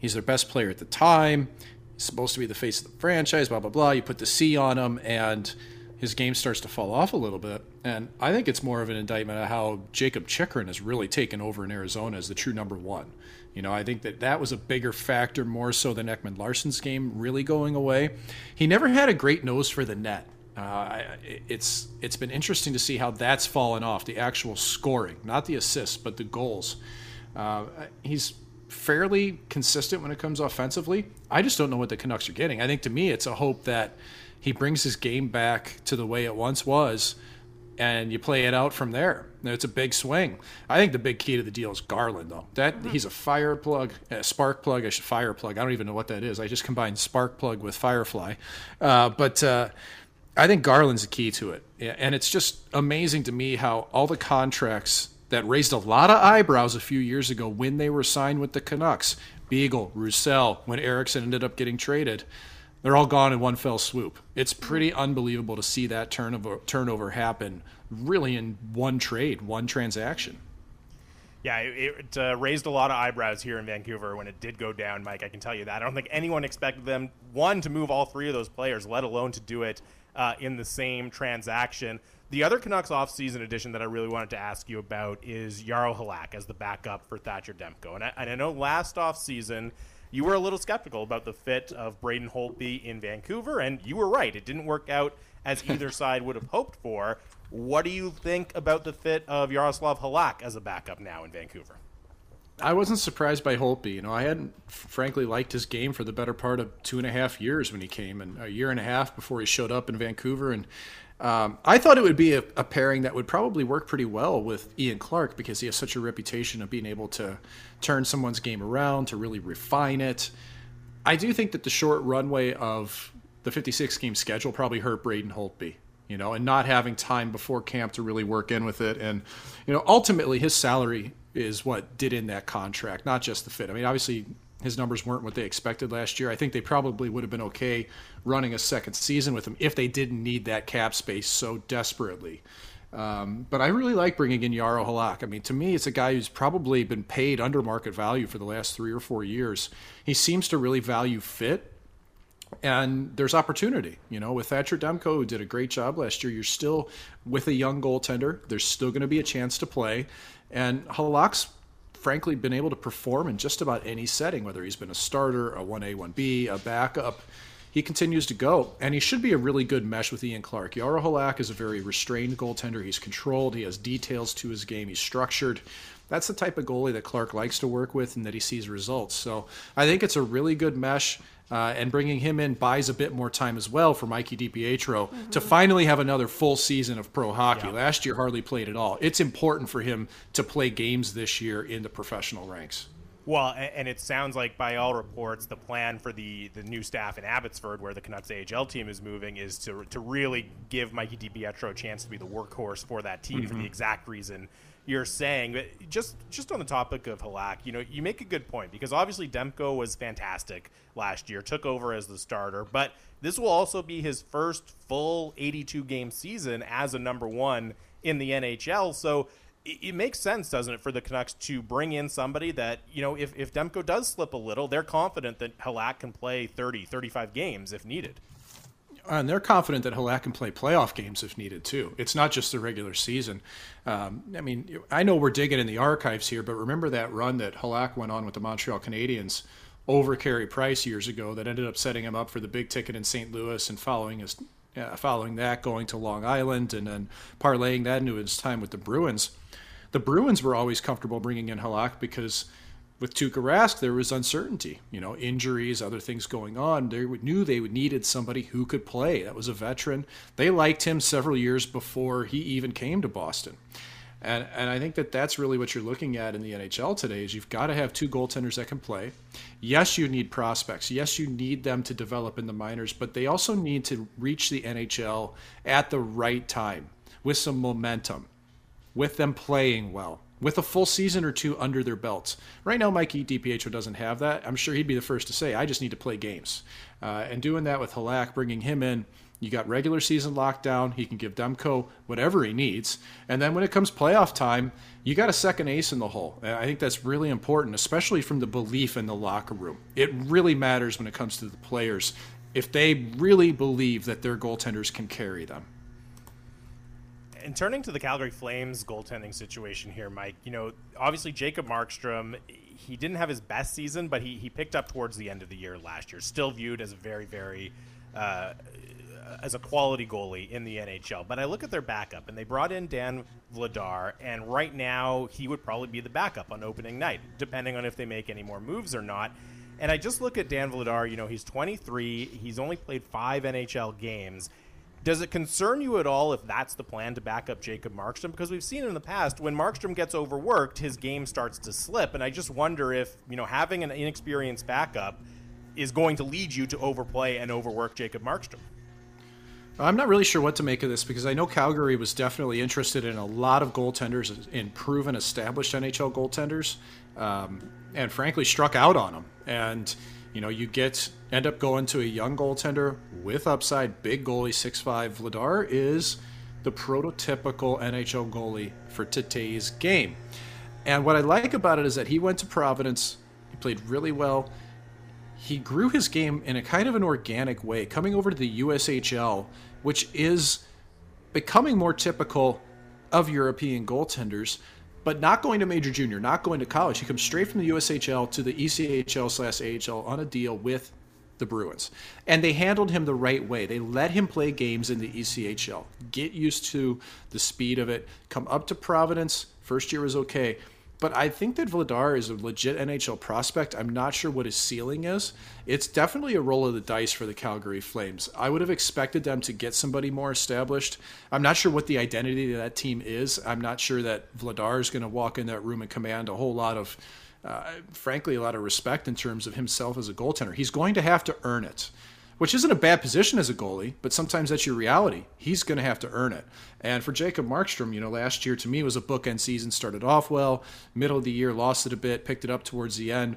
He's their best player at the time. He's supposed to be the face of the franchise, blah, blah, blah. You put the C on him, and his game starts to fall off a little bit. And I think it's more of an indictment of how Jacob Chychrun has really taken over in Arizona as the true number one. You know, I think that that was a bigger factor more so than Ekman-Larsson's game really going away. He never had a great nose for the net. Uh, it's it's been interesting to see how that's fallen off, the actual scoring, not the assists, but the goals. Uh, he's fairly consistent when it comes offensively. I just don't know what the Canucks are getting. I think to me it's a hope that he brings his game back to the way it once was, and you play it out from there. It's a big swing. I think the big key to the deal is Garland, though. That mm-hmm. he's a fire plug, a spark plug. I should fire plug. I don't even know what that is. I just combined spark plug with firefly. Uh, but uh, I think Garland's the key to it. Yeah, and it's just amazing to me how all the contracts that raised a lot of eyebrows a few years ago when they were signed with the Canucks, Beagle, Roussel, when Erickson ended up getting traded, they're all gone in one fell swoop. It's pretty unbelievable to see that turnover turnover happen really in one trade, one transaction. Yeah, it, it uh, raised a lot of eyebrows here in Vancouver when it did go down, Mike. I can tell you that. I don't think anyone expected them, one, to move all three of those players, let alone to do it uh, in the same transaction. The other Canucks offseason addition that I really wanted to ask you about is Jaroslav Halak as the backup for Thatcher Demko. And I, and I know last offseason, you were a little skeptical about the fit of Braden Holtby in Vancouver, and you were right. It didn't work out as either side would have hoped for. What do you think about the fit of Jaroslav Halak as a backup now in Vancouver? I wasn't surprised by Holtby. You know, I hadn't, frankly, liked his game for the better part of two and a half years when he came, and a year and a half before he showed up in Vancouver. And um, I thought it would be a, a pairing that would probably work pretty well with Ian Clark, because he has such a reputation of being able to turn someone's game around, to really refine it. I do think that the short runway of the fifty-six game schedule probably hurt Braden Holtby, you know, and not having time before camp to really work in with it. And, you know, ultimately his salary is what did in that contract, not just the fit. I mean, obviously his numbers weren't what they expected last year. I think they probably would have been okay running a second season with him if they didn't need that cap space so desperately. Um, but I really like bringing in Jaroslav Halak. I mean, to me, it's a guy who's probably been paid under market value for the last three or four years. He seems to really value fit, and there's opportunity. You know, with Thatcher Demko, who did a great job last year, you're still with a young goaltender. There's still going to be a chance to play. And Halak's, frankly, been able to perform in just about any setting, whether he's been a starter, a one A, one B, a backup. He continues to go, and he should be a really good mesh with Ian Clark. Jaroslav Halak is a very restrained goaltender. He's controlled. He has details to his game. He's structured. That's the type of goalie that Clark likes to work with and that he sees results. So I think it's a really good mesh, uh, and bringing him in buys a bit more time as well for Mikey DiPietro mm-hmm. to finally have another full season of pro hockey. Yeah. Last year, hardly played at all. It's important for him to play games this year in the professional ranks. Well, and it sounds like by all reports, the plan for the, the new staff in Abbotsford, where the Canucks A H L team is moving, is to to really give Mikey DiPietro a chance to be the workhorse for that team mm-hmm. for the exact reason you're saying. But just just on the topic of Halak, you know, you make a good point, because obviously Demko was fantastic last year, took over as the starter, but this will also be his first full eighty-two game season as a number one in the N H L. So it makes sense, doesn't it, for the Canucks to bring in somebody that, you know, if, if Demko does slip a little, they're confident that Halak can play thirty, thirty-five games if needed. And they're confident that Halak can play playoff games if needed, too. It's not just the regular season. Um, I mean, I know we're digging in the archives here, but remember that run that Halak went on with the Montreal Canadiens over Carey Price years ago that ended up setting him up for the big ticket in Saint Louis, and following his, uh, following that, going to Long Island and then parlaying that into his time with the Bruins. The Bruins were always comfortable bringing in Halak because with Tuukka Rask, there was uncertainty, you know, injuries, other things going on. They knew they needed somebody who could play. That was a veteran. They liked him several years before he even came to Boston. And and I think that that's really what you're looking at in the N H L today, is you've got to have two goaltenders that can play. Yes, you need prospects. Yes, you need them to develop in the minors, but they also need to reach the N H L at the right time with some momentum, with them playing well, with a full season or two under their belts. Right now, Mikey DiPietro doesn't have that. I'm sure he'd be the first to say, I just need to play games. Uh, and doing that with Halak, bringing him in, you got regular season lockdown. He can give Demko whatever he needs. And then when it comes playoff time, you got a second ace in the hole. And I think that's really important, especially from the belief in the locker room. It really matters when it comes to the players, if they really believe that their goaltenders can carry them. And turning to the Calgary Flames goaltending situation here, Mike, you know, obviously Jacob Markstrom, he didn't have his best season, but he, he picked up towards the end of the year last year, still viewed as a very, very, uh, as a quality goalie in the N H L. But I look at their backup, and they brought in Dan Vladar, and right now he would probably be the backup on opening night, depending on if they make any more moves or not. And I just look at Dan Vladar, you know, he's twenty-three, he's only played five N H L games. Does it concern you at all if that's the plan to back up Jacob Markstrom? Because we've seen in the past, when Markstrom gets overworked, his game starts to slip. And I just wonder if, you know, having an inexperienced backup is going to lead you to overplay and overwork Jacob Markstrom. I'm not really sure what to make of this, because I know Calgary was definitely interested in a lot of goaltenders, in proven, established N H L goaltenders, um, and frankly struck out on them. And, you know, you get end up going to a young goaltender with upside, big goalie, six five. Vladar is the prototypical N H L goalie for today's game. And what I like about it is that he went to Providence, he played really well. He grew his game in a kind of an organic way, coming over to the U S H L, which is becoming more typical of European goaltenders, but not going to major junior, not going to college. He comes straight from the U S H L to the E C H L slash A H L on a deal with the Bruins. And they handled him the right way. They let him play games in the E C H L, get used to the speed of it, come up to Providence. First year was okay. But I think that Vladar is a legit N H L prospect. I'm not sure what his ceiling is. It's definitely a roll of the dice for the Calgary Flames. I would have expected them to get somebody more established. I'm not sure what the identity of that team is. I'm not sure that Vladar is going to walk in that room and command a whole lot of, uh, frankly, a lot of respect in terms of himself as a goaltender. He's going to have to earn it, which isn't a bad position as a goalie, but sometimes that's your reality. He's going to have to earn it. And for Jacob Markstrom, you know, last year to me was a bookend season. Started off well, middle of the year, lost it a bit, picked it up towards the end.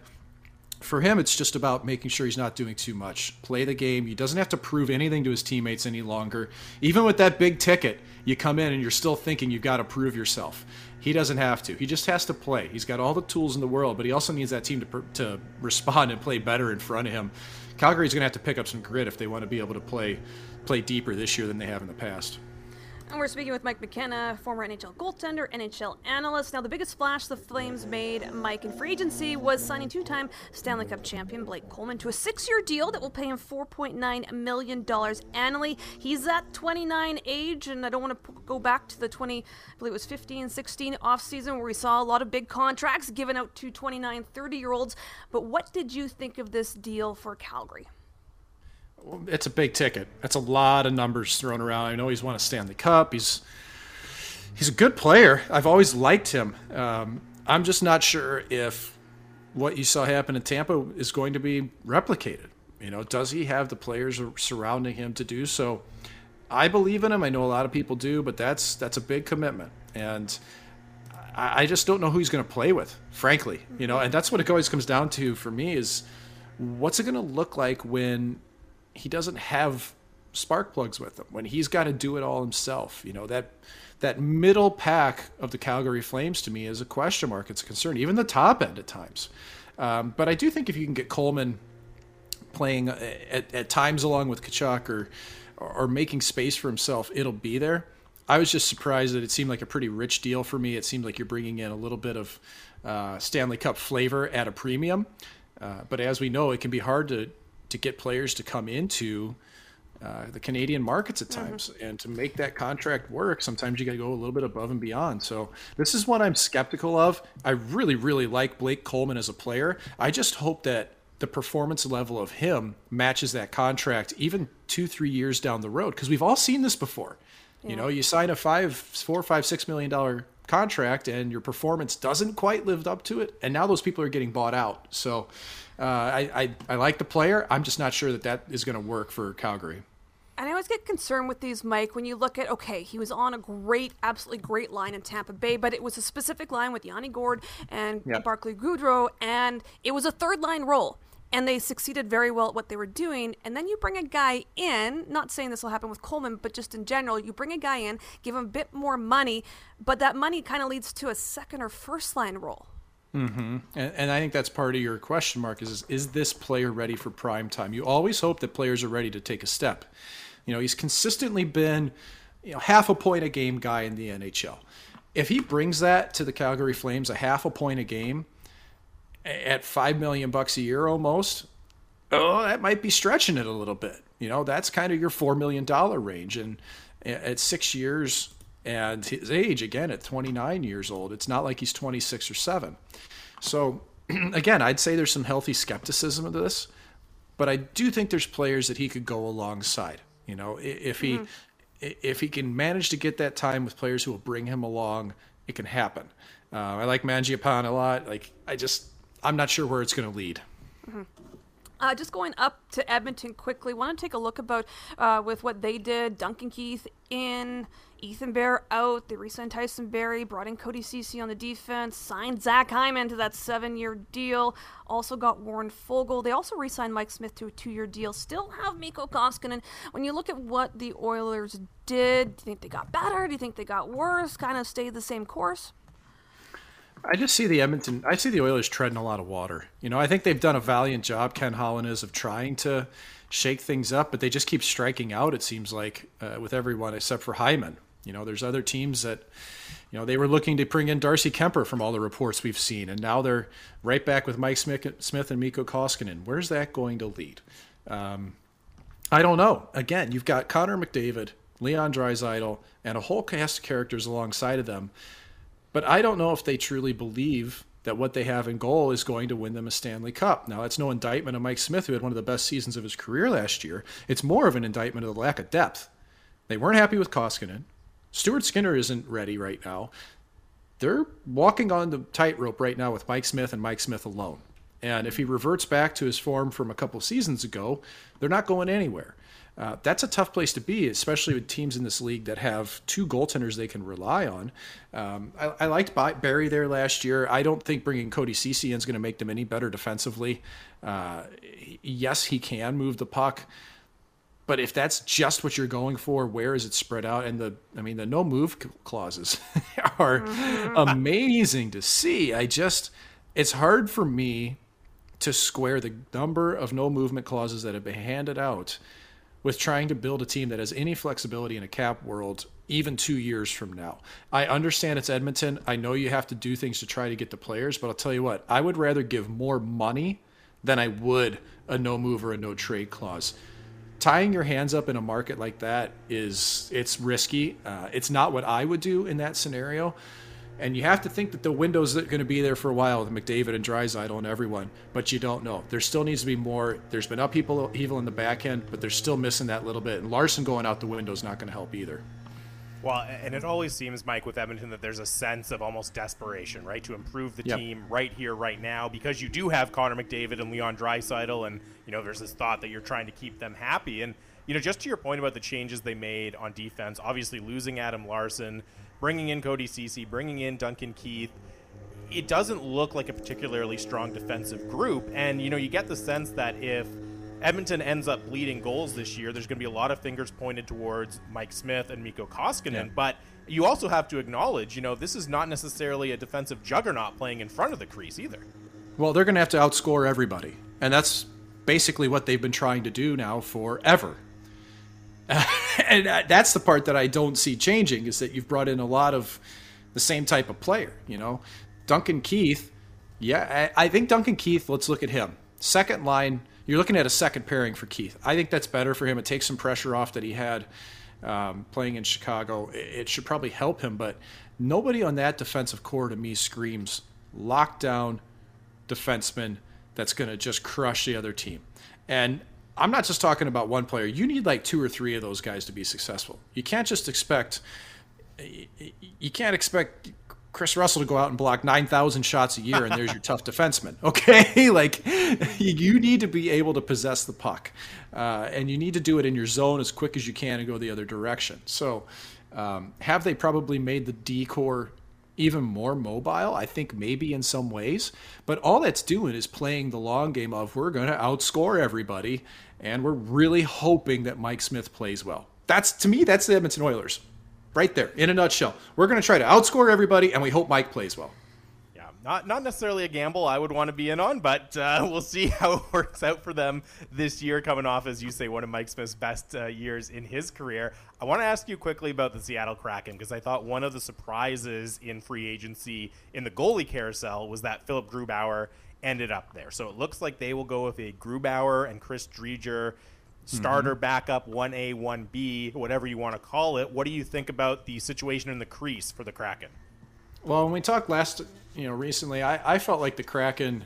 For him, it's just about making sure he's not doing too much. Play the game. He doesn't have to prove anything to his teammates any longer. Even with that big ticket, you come in and you're still thinking you've got to prove yourself. He doesn't have to. He just has to play. He's got all the tools in the world, but he also needs that team to to respond and play better in front of him. Calgary's going to have to pick up some grit if they want to be able to play play deeper this year than they have in the past. And we're speaking with Mike McKenna, former N H L goaltender, N H L analyst. Now, the biggest splash the Flames made, Mike, in free agency was signing two-time Stanley Cup champion Blake Coleman to a six-year deal that will pay him four point nine million dollars annually. He's at twenty-nine age, and I don't want to p- go back to the twenty, I believe it was fifteen, sixteen offseason where we saw a lot of big contracts given out to twenty-nine, thirty-year-olds. But what did you think of this deal for Calgary? It's a big ticket. That's a lot of numbers thrown around. I know he's won a Stanley Cup. He's he's a good player. I've always liked him. Um, I'm just not sure if what you saw happen in Tampa is going to be replicated. You know, does he have the players surrounding him to do so? I believe in him. I know a lot of people do, but that's that's a big commitment. And I, I just don't know who he's going to play with, frankly. You know, and that's what it always comes down to for me is what's it going to look like when he doesn't have spark plugs with him, when he's got to do it all himself. You know, that that middle pack of the Calgary Flames to me is a question mark. It's a concern, even the top end at times. Um, but I do think if you can get Coleman playing at, at times along with Kachuk or, or making space for himself, it'll be there. I was just surprised that it seemed like a pretty rich deal for me. It seemed like you're bringing in a little bit of uh, Stanley Cup flavor at a premium. Uh, but as we know, it can be hard to to get players to come into uh, the Canadian markets at times. Mm-hmm. And to make that contract work, sometimes you got to go a little bit above and beyond. So this is what I'm skeptical of. I really, really like Blake Coleman as a player. I just hope that the performance level of him matches that contract even two, three years down the road, because we've all seen this before. Yeah. You know, you sign a five, four, five, six million dollar contract and your performance doesn't quite live up to it. And now those people are getting bought out. So Uh, I, I, I like the player. I'm just not sure that that is going to work for Calgary. And I always get concerned with these, Mike, when you look at, okay, he was on a great, absolutely great line in Tampa Bay, but it was a specific line with Yanni Gourde and yep. Barclay Goodrow, and it was a third-line role. And they succeeded very well at what they were doing. And then you bring a guy in, not saying this will happen with Coleman, but just in general, you bring a guy in, give him a bit more money, but that money kind of leads to a second or first-line role. Mm-hmm. And, and I think that's part of your question mark is, is, is this player ready for prime time? You always hope that players are ready to take a step. You know, he's consistently been, you know, half a point a game guy in the N H L. If he brings that to the Calgary Flames, a half a point a game at five million bucks a year almost, oh, that might be stretching it a little bit. You know, that's kind of your four million dollars range. And at six years and his age, again, at twenty-nine years old, it's not like he's twenty-six or seven. So, again, I'd say there's some healthy skepticism of this, but I do think there's players that he could go alongside. You know, if he mm-hmm. if he can manage to get that time with players who will bring him along, it can happen. Uh, I like Mangiapane a lot. Like, I just, I'm not sure where it's going to lead. Mm-hmm. Uh, just going up to Edmonton quickly, want to take a look about uh, with what they did. Duncan Keith in, Ethan Bear out. They re-signed Tyson Berry, brought in Cody Ceci on the defense, signed Zach Hyman to that seven-year deal, also got Warren Fogle. They also re-signed Mike Smith to a two-year deal, still have Mikko Koskinen. When you look at what the Oilers did, do you think they got better? Do you think they got worse? Kind of stayed the same course? I just see the Edmonton, I see the Oilers treading a lot of water. You know, I think they've done a valiant job, Ken Holland is, of trying to shake things up, but they just keep striking out, it seems like, uh, with everyone except for Hyman. You know, there's other teams that, you know, they were looking to bring in Darcy Kemper from all the reports we've seen, and now they're right back with Mike Smith and Mikko Koskinen. Where's that going to lead? Um, I don't know. Again, you've got Connor McDavid, Leon Draisaitl, and a whole cast of characters alongside of them. But I don't know if they truly believe that what they have in goal is going to win them a Stanley Cup. Now, that's no indictment of Mike Smith, who had one of the best seasons of his career last year. It's more of an indictment of the lack of depth. They weren't happy with Koskinen. Stuart Skinner isn't ready right now. They're walking on the tightrope right now with Mike Smith and Mike Smith alone. And if he reverts back to his form from a couple seasons ago, they're not going anywhere. Uh, that's a tough place to be, especially with teams in this league that have two goaltenders they can rely on. Um, I, I liked Barry there last year. I don't think bringing Cody Ceci in is going to make them any better defensively. Uh, yes, he can move the puck, but if that's just what you're going for, where is it spread out? And the, I mean, the no move clauses are amazing to see. I just, it's hard for me to square the number of no movement clauses that have been handed out with trying to build a team that has any flexibility in a cap world, even two years from now. I understand it's Edmonton. I know you have to do things to try to get the players, but I'll tell you what, I would rather give more money than I would a no move or a no trade clause. Tying your hands up in a market like that is, it's risky. Uh, it's not what I would do in that scenario. And you have to think that the window's going to be there for a while with McDavid and Draisaitl and everyone, but you don't know. There still needs to be more. There's been upheaval evil in the back end, but they're still missing that little bit. And Larson going out the window is not going to help either. Well, and it always seems, Mike, with Edmonton that there's a sense of almost desperation, right, to improve the yep. team right here, right now, because you do have Connor McDavid and Leon Draisaitl, and, you know, there's this thought that you're trying to keep them happy. And, you know, just to your point about the changes they made on defense, obviously losing Adam Larson, bringing in Cody Ceci, bringing in Duncan Keith, it doesn't look like a particularly strong defensive group. And, you know, you get the sense that if Edmonton ends up bleeding goals this year, there's going to be a lot of fingers pointed towards Mike Smith and Mikko Koskinen. Yeah. But you also have to acknowledge, you know, this is not necessarily a defensive juggernaut playing in front of the crease either. Well, they're going to have to outscore everybody. And that's basically what they've been trying to do now forever. And that's the part that I don't see changing, is that you've brought in a lot of the same type of player, you know. Duncan Keith, yeah, I, I think Duncan Keith, let's look at him. Second line, you're looking at a second pairing for Keith. I think that's better for him. It takes some pressure off that he had um, playing in Chicago. It, it should probably help him, but nobody on that defensive core to me screams lockdown defenseman that's going to just crush the other team. And I'm not just talking about one player. You need like two or three of those guys to be successful. You can't just expect you can't expect Chris Russell to go out and block nine thousand shots a year and there's your tough defenseman. Okay? Like, you need to be able to possess the puck. Uh, and you need to do it in your zone as quick as you can and go the other direction. So, um, have they probably made the D-core even more mobile? I think maybe in some ways, but all that's doing is playing the long game of, we're going to outscore everybody, and we're really hoping that Mike Smith plays well. That's, to me, that's the Edmonton Oilers right there in a nutshell. We're going to try to outscore everybody, and we hope Mike plays well. Yeah, not not necessarily a gamble I would want to be in on, but uh, we'll see how it works out for them this year, coming off, as you say, one of Mike Smith's best uh, years in his career. I want to ask you quickly about the Seattle Kraken, because I thought one of the surprises in free agency in the goalie carousel was that Philip Grubauer ended up there. So it looks like they will go with a Grubauer and Chris Driedger starter, mm-hmm. backup, one A, one B, whatever you want to call it. What do you think about the situation in the crease for the Kraken? Well, when we talked last, you know, recently, I, I felt like the Kraken,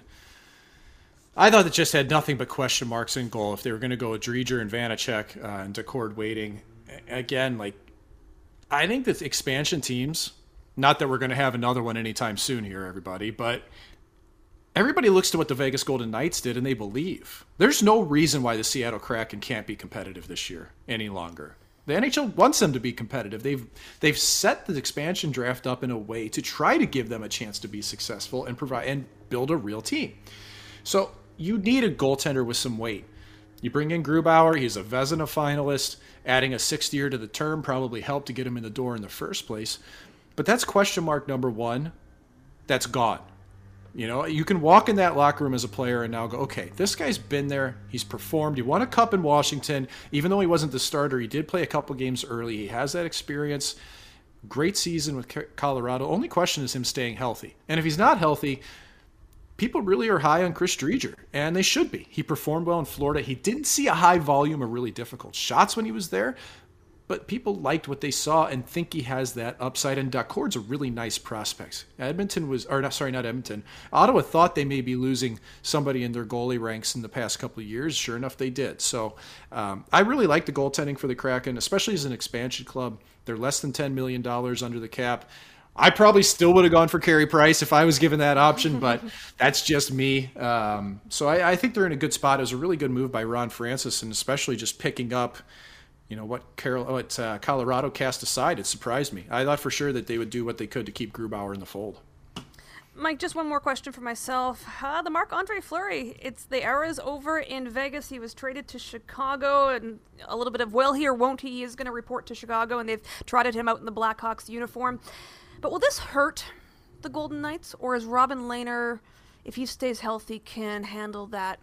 I thought it just had nothing but question marks in goal if they were going to go with Driedger and Vanacek uh, and Decord waiting. again, like, I think that expansion teams, not that we're going to have another one anytime soon here, everybody, but everybody looks to what the Vegas Golden Knights did and they believe. There's no reason why the Seattle Kraken can't be competitive this year any longer. The N H L wants them to be competitive. They've they've set the expansion draft up in a way to try to give them a chance to be successful and provide and build a real team. So you need a goaltender with some weight. You bring in Grubauer. He's a Vezina finalist. Adding a sixth year to the term probably helped to get him in the door in the first place. But that's question mark number one. That's gone. You know, you can walk in that locker room as a player and now go, okay, this guy's been there. He's performed. He won a cup in Washington. Even though he wasn't the starter, he did play a couple games early. He has that experience. Great season with Colorado. Only question is him staying healthy. And if he's not healthy, people really are high on Chris Driedger, and they should be. He performed well in Florida. He didn't see a high volume of really difficult shots when he was there, but people liked what they saw and think he has that upside. And Dacourd's a really nice prospect. Edmonton was, or not, sorry, not Edmonton. Ottawa thought they may be losing somebody in their goalie ranks in the past couple of years. Sure enough, they did. So um, I really like the goaltending for the Kraken, especially as an expansion club. They're less than ten million dollars under the cap. I probably still would have gone for Carey Price if I was given that option, but that's just me. Um, so I, I think they're in a good spot. It was a really good move by Ron Francis, and especially just picking up, you know, what, Carol, what uh, Colorado cast aside. It surprised me. I thought for sure that they would do what they could to keep Grubauer in the fold. Mike, just one more question for myself. Uh, the Marc-Andre Fleury, it's the era's over in Vegas. He was traded to Chicago, and a little bit of will he or won't he is going to report to Chicago, and they've trotted him out in the Blackhawks uniform. But will this hurt the Golden Knights, or is Robin Lehner, if he stays healthy, can handle that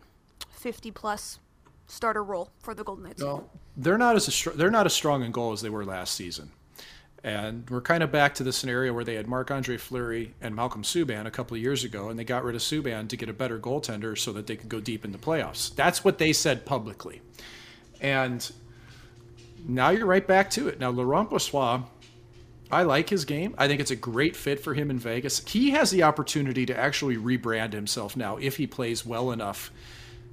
fifty-plus starter role for the Golden Knights? Well, they're not as a, they're not as strong in goal as they were last season, and we're kind of back to the scenario where they had Marc-Andre Fleury and Malcolm Subban a couple of years ago, and they got rid of Subban to get a better goaltender so that they could go deep in the playoffs. That's what they said publicly, and now you're right back to it. Now Laurent Brossoit, I like his game. I think it's a great fit for him in Vegas. He has the opportunity to actually rebrand himself now if he plays well enough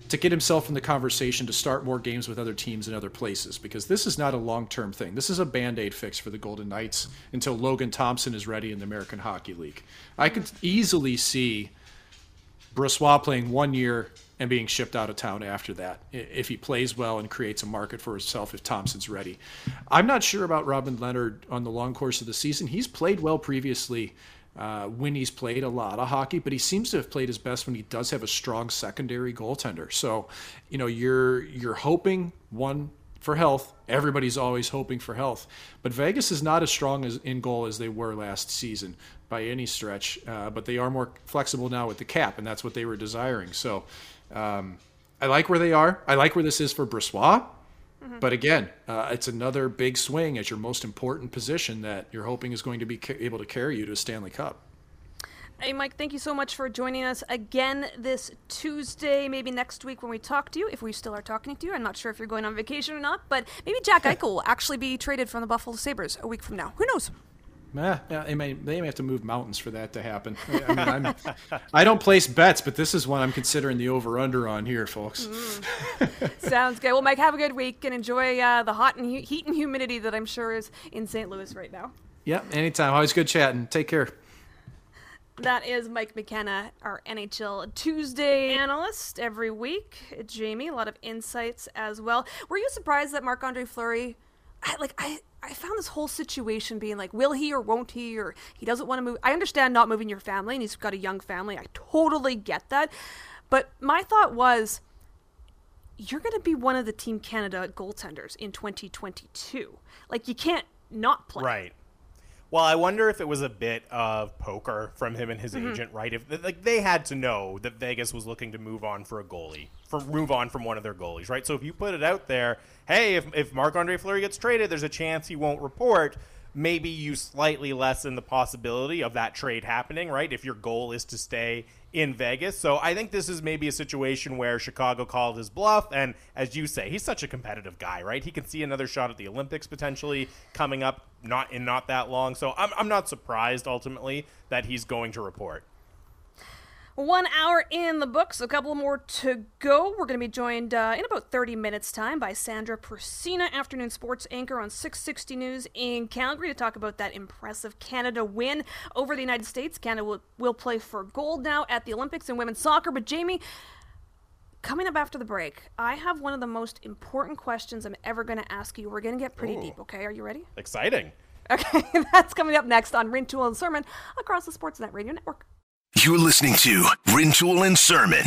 to get himself in the conversation to start more games with other teams in other places, because this is not a long-term thing. This is a Band-Aid fix for the Golden Knights until Logan Thompson is ready in the American Hockey League. I could easily see Brossoit playing one year and being shipped out of town after that if he plays well and creates a market for himself if Thompson's ready. I'm not sure about Robin Lehner on the long course of the season. He's played well previously uh, when he's played a lot of hockey, but he seems to have played his best when he does have a strong secondary goaltender. So, you know, you're you're hoping, one, for health. Everybody's always hoping for health. But Vegas is not as strong as in goal as they were last season by any stretch, uh, but they are more flexible now with the cap, and that's what they were desiring. So, Um, I like where they are. I like where this is for Brossoit. Mm-hmm. But again, uh, it's another big swing at your most important position that you're hoping is going to be ca- able to carry you to a Stanley Cup. Hey, Mike, thank you so much for joining us again this Tuesday, maybe next week when we talk to you, if we still are talking to you. I'm not sure if you're going on vacation or not, but maybe Jack Eichel will actually be traded from the Buffalo Sabres a week from now. Who knows? Yeah, they may they may have to move mountains for that to happen. I mean, I'm, I don't place bets, but this is one I'm considering the over/under on here, folks. Mm. Sounds good. Well, Mike, have a good week and enjoy uh, the hot and hu- heat and humidity that I'm sure is in Saint Louis right now. Yeah, anytime. Always good chatting. Take care. That is Mike McKenna, our N H L Tuesday analyst every week. Jamie, a lot of insights as well. Were you surprised that Marc-Andre Fleury, I, like I. I found this whole situation being like, will he or won't he, or he doesn't want to move. I understand not moving your family, and he's got a young family. I totally get that. But my thought was, you're going to be one of the Team Canada goaltenders in twenty twenty-two. Like, you can't not play. Right. Well, I wonder if it was a bit of poker from him and his mm-hmm. agent, right? If like they had to know that Vegas was looking to move on for a goalie, for move on from one of their goalies, right? So if you put it out there, hey, if if Marc-Andre Fleury gets traded, there's a chance he won't report. Maybe you slightly lessen the possibility of that trade happening, right? If your goal is to stay in Vegas. So I think this is maybe a situation where Chicago called his bluff. And as you say, he's such a competitive guy, right? He can see another shot at the Olympics potentially coming up not in not that long. So I'm I'm not surprised ultimately that he's going to report. One hour in the books, a couple more to go. We're going to be joined uh, in about thirty minutes' time by Sandra Prusina, afternoon sports anchor on six sixty News in Calgary, to talk about that impressive Canada win over the United States. Canada will, will play for gold now at the Olympics in women's soccer. But Jamie, coming up after the break, I have one of the most important questions I'm ever going to ask you. We're going to get pretty Ooh. deep, okay? Are you ready? Exciting. Okay, that's coming up next on Rintoul and Surman across the Sportsnet Radio Network. You're listening to Rintoul and Surman.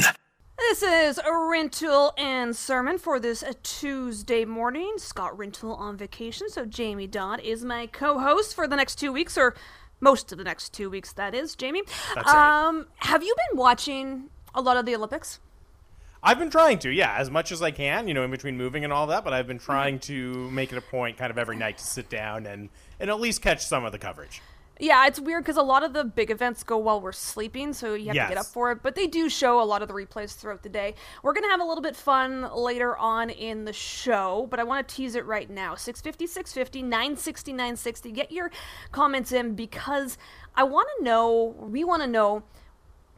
This is Rintoul and Surman for this Tuesday morning. Scott Rintoul on vacation, so Jamie Dodd is my co-host for the next two weeks, or most of the next two weeks, that is, Jamie. That's um, right. Have you been watching a lot of the Olympics? I've been trying to, yeah, as much as I can, you know, in between moving and all that, but I've been trying to make it a point kind of every night to sit down and, and at least catch some of the coverage. Yeah, it's weird because a lot of the big events go while we're sleeping, so you have yes. to get up for it. But they do show a lot of the replays throughout the day. We're going to have a little bit fun later on in the show, but I want to tease it right now. six fifty, six fifty, nine sixty, nine sixty. Get your comments in because I want to know, we want to know,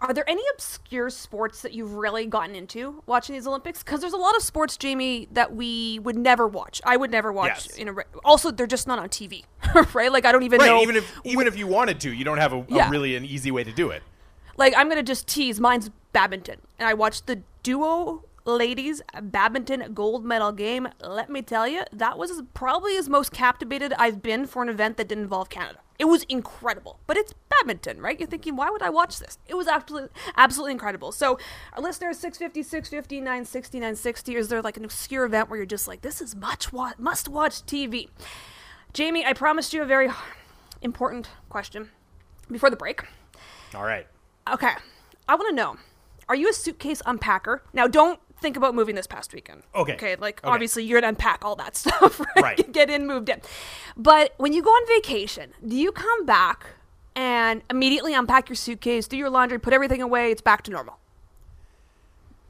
are there any obscure sports that you've really gotten into watching these Olympics? Because there's a lot of sports, Jamie, that we would never watch. I would never watch. Yes. In a re- also, they're just not on T V, right? Like, I don't even right, know. Even if even we- if you wanted to, you don't have a, yeah. a really an easy way to do it. Like, I'm going to just tease. Mine's badminton. And I watched the duo ladies badminton gold medal game. Let me tell you, that was probably as most captivated I've been for an event that didn't involve Canada. It was incredible, but it's badminton, right? You're thinking, why would I watch this? It was absolutely, absolutely incredible. So, our listeners, six fifty, six fifty, nine sixty, nine sixty, is there like an obscure event where you're just like, this is much wa- must-watch T V? Jamie, I promised you a very important question before the break. All right. Okay. I want to know, are you a suitcase unpacker? Now, don't think about moving this past weekend. Okay. Okay, like, okay. Obviously, you're going to unpack all that stuff, right? Right. Get in, moved in. But when you go on vacation, do you come back and immediately unpack your suitcase, do your laundry, put everything away, it's back to normal?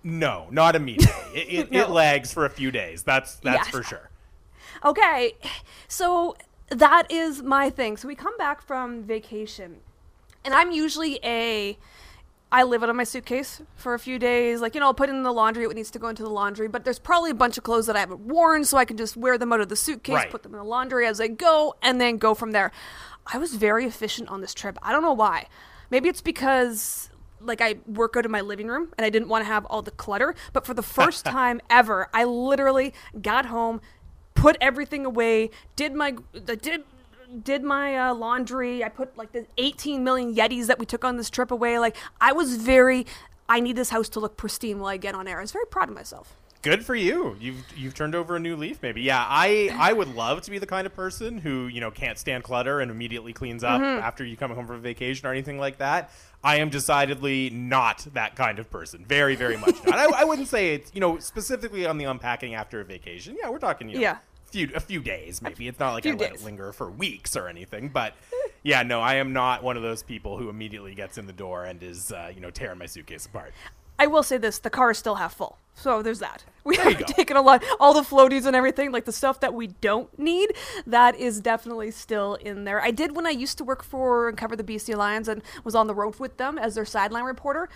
No, not immediately. It, it, no. it lags for a few days. That's that's yes. for sure. Okay, so that is my thing. So we come back from vacation, and I'm usually a... I live out of my suitcase for a few days. Like, you know, I'll put in the laundry what needs to go into the laundry, but there's probably a bunch of clothes that I haven't worn, so I can just wear them out of the suitcase, right. put them in the laundry as I go, and then go from there. I was very efficient on this trip. I don't know why. Maybe it's because, like, I work out in my living room, and I didn't want to have all the clutter, but for the first time ever, I literally got home, put everything away, did my... did. did my uh, laundry. I put like the eighteen million Yetis that we took on this trip away. Like, I was very, I need this house to look pristine while I get on air. I was very proud of myself. Good for you. You've, you've turned over a new leaf maybe. Yeah. I, I would love to be the kind of person who, you know, can't stand clutter and immediately cleans up mm-hmm. after you come home from vacation or anything like that. I am decidedly not that kind of person. Very, very much not. I, I wouldn't say it's, you know, specifically on the unpacking after a vacation. Yeah. We're talking, you know, yeah. Few, a few days maybe. It's not like I let it linger for weeks or anything, but yeah, no, I am not one of those people who immediately gets in the door and is uh, you know, tearing my suitcase apart. I will say this, the car is still half full, so there's that. We have taken a lot, all the floaties and everything, like the stuff that we don't need, that is definitely still in there. I did when I used to work for and cover the B C Lions and was on the road with them as their sideline reporter.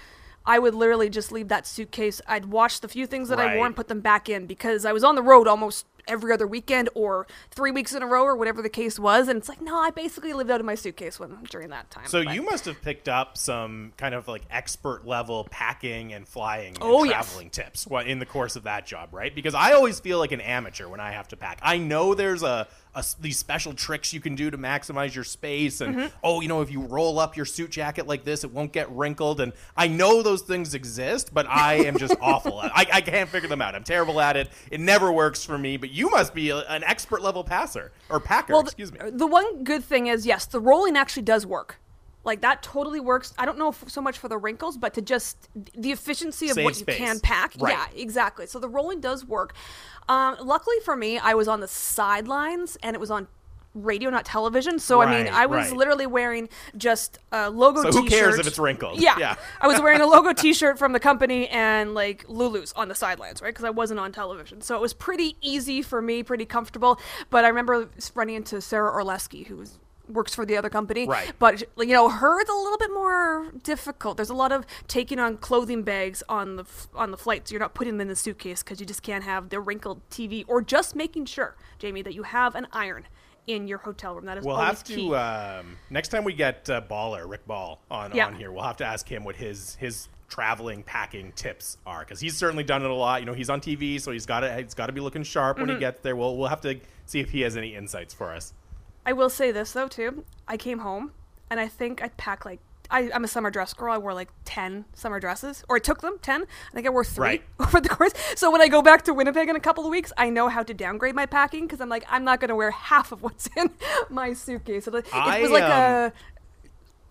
I would literally just leave that suitcase. I'd wash the few things that right. I wore and put them back in because I was on the road almost every other weekend or three weeks in a row or whatever the case was. And it's like, no, I basically lived out of my suitcase when during that time. So but. You must have picked up some kind of like expert level packing and flying and oh, traveling yes. tips in the course of that job, right? Because I always feel like an amateur when I have to pack. I know there's a, a these special tricks you can do to maximize your space. And, mm-hmm. oh, you know, if you roll up your suit jacket like this, it won't get wrinkled. And I know those things exist, but I am just awful. I, I can't figure them out. I'm terrible at it. It never works for me, but you must be a, an expert level passer or packer, well, excuse me. The, the one good thing is, yes, the rolling actually does work. Like, that totally works. I don't know if so much for the wrinkles, but to just the efficiency of Save what space. You can pack. Right. Yeah, exactly. So the rolling does work. Um, luckily for me, I was on the sidelines, and it was on radio, not television. So, right, I mean, I was right. literally wearing just a logo so t-shirt. So who cares if it's wrinkled? Yeah. yeah. I was wearing a logo t-shirt from the company and, like, Lulu's on the sidelines, right? Because I wasn't on television. So it was pretty easy for me, pretty comfortable. But I remember running into Sarah Orleski, who was works for the other company. Right. But, you know, her, it's a little bit more difficult. There's a lot of taking on clothing bags on the on the flight, so you're not putting them in the suitcase because you just can't have the wrinkled T V, or just making sure, Jamie, that you have an iron in your hotel room. That is we'll always have to, key. Um, next time we get uh, Baller, Rick Ball, on, yeah. on here, we'll have to ask him what his his traveling packing tips are, because he's certainly done it a lot. You know, he's on T V, so he's got to he's got to be looking sharp mm-hmm. when he gets there. We'll we'll have to see if he has any insights for us. I will say this, though, too. I came home, and I think I packed, like, I, I'm a summer dress girl. I wore, like, ten summer dresses. Or I took them, ten. I think I wore three right. over the course. So when I go back to Winnipeg in a couple of weeks, I know how to downgrade my packing, because I'm like, I'm not going to wear half of what's in my suitcase. It I, was like um, a...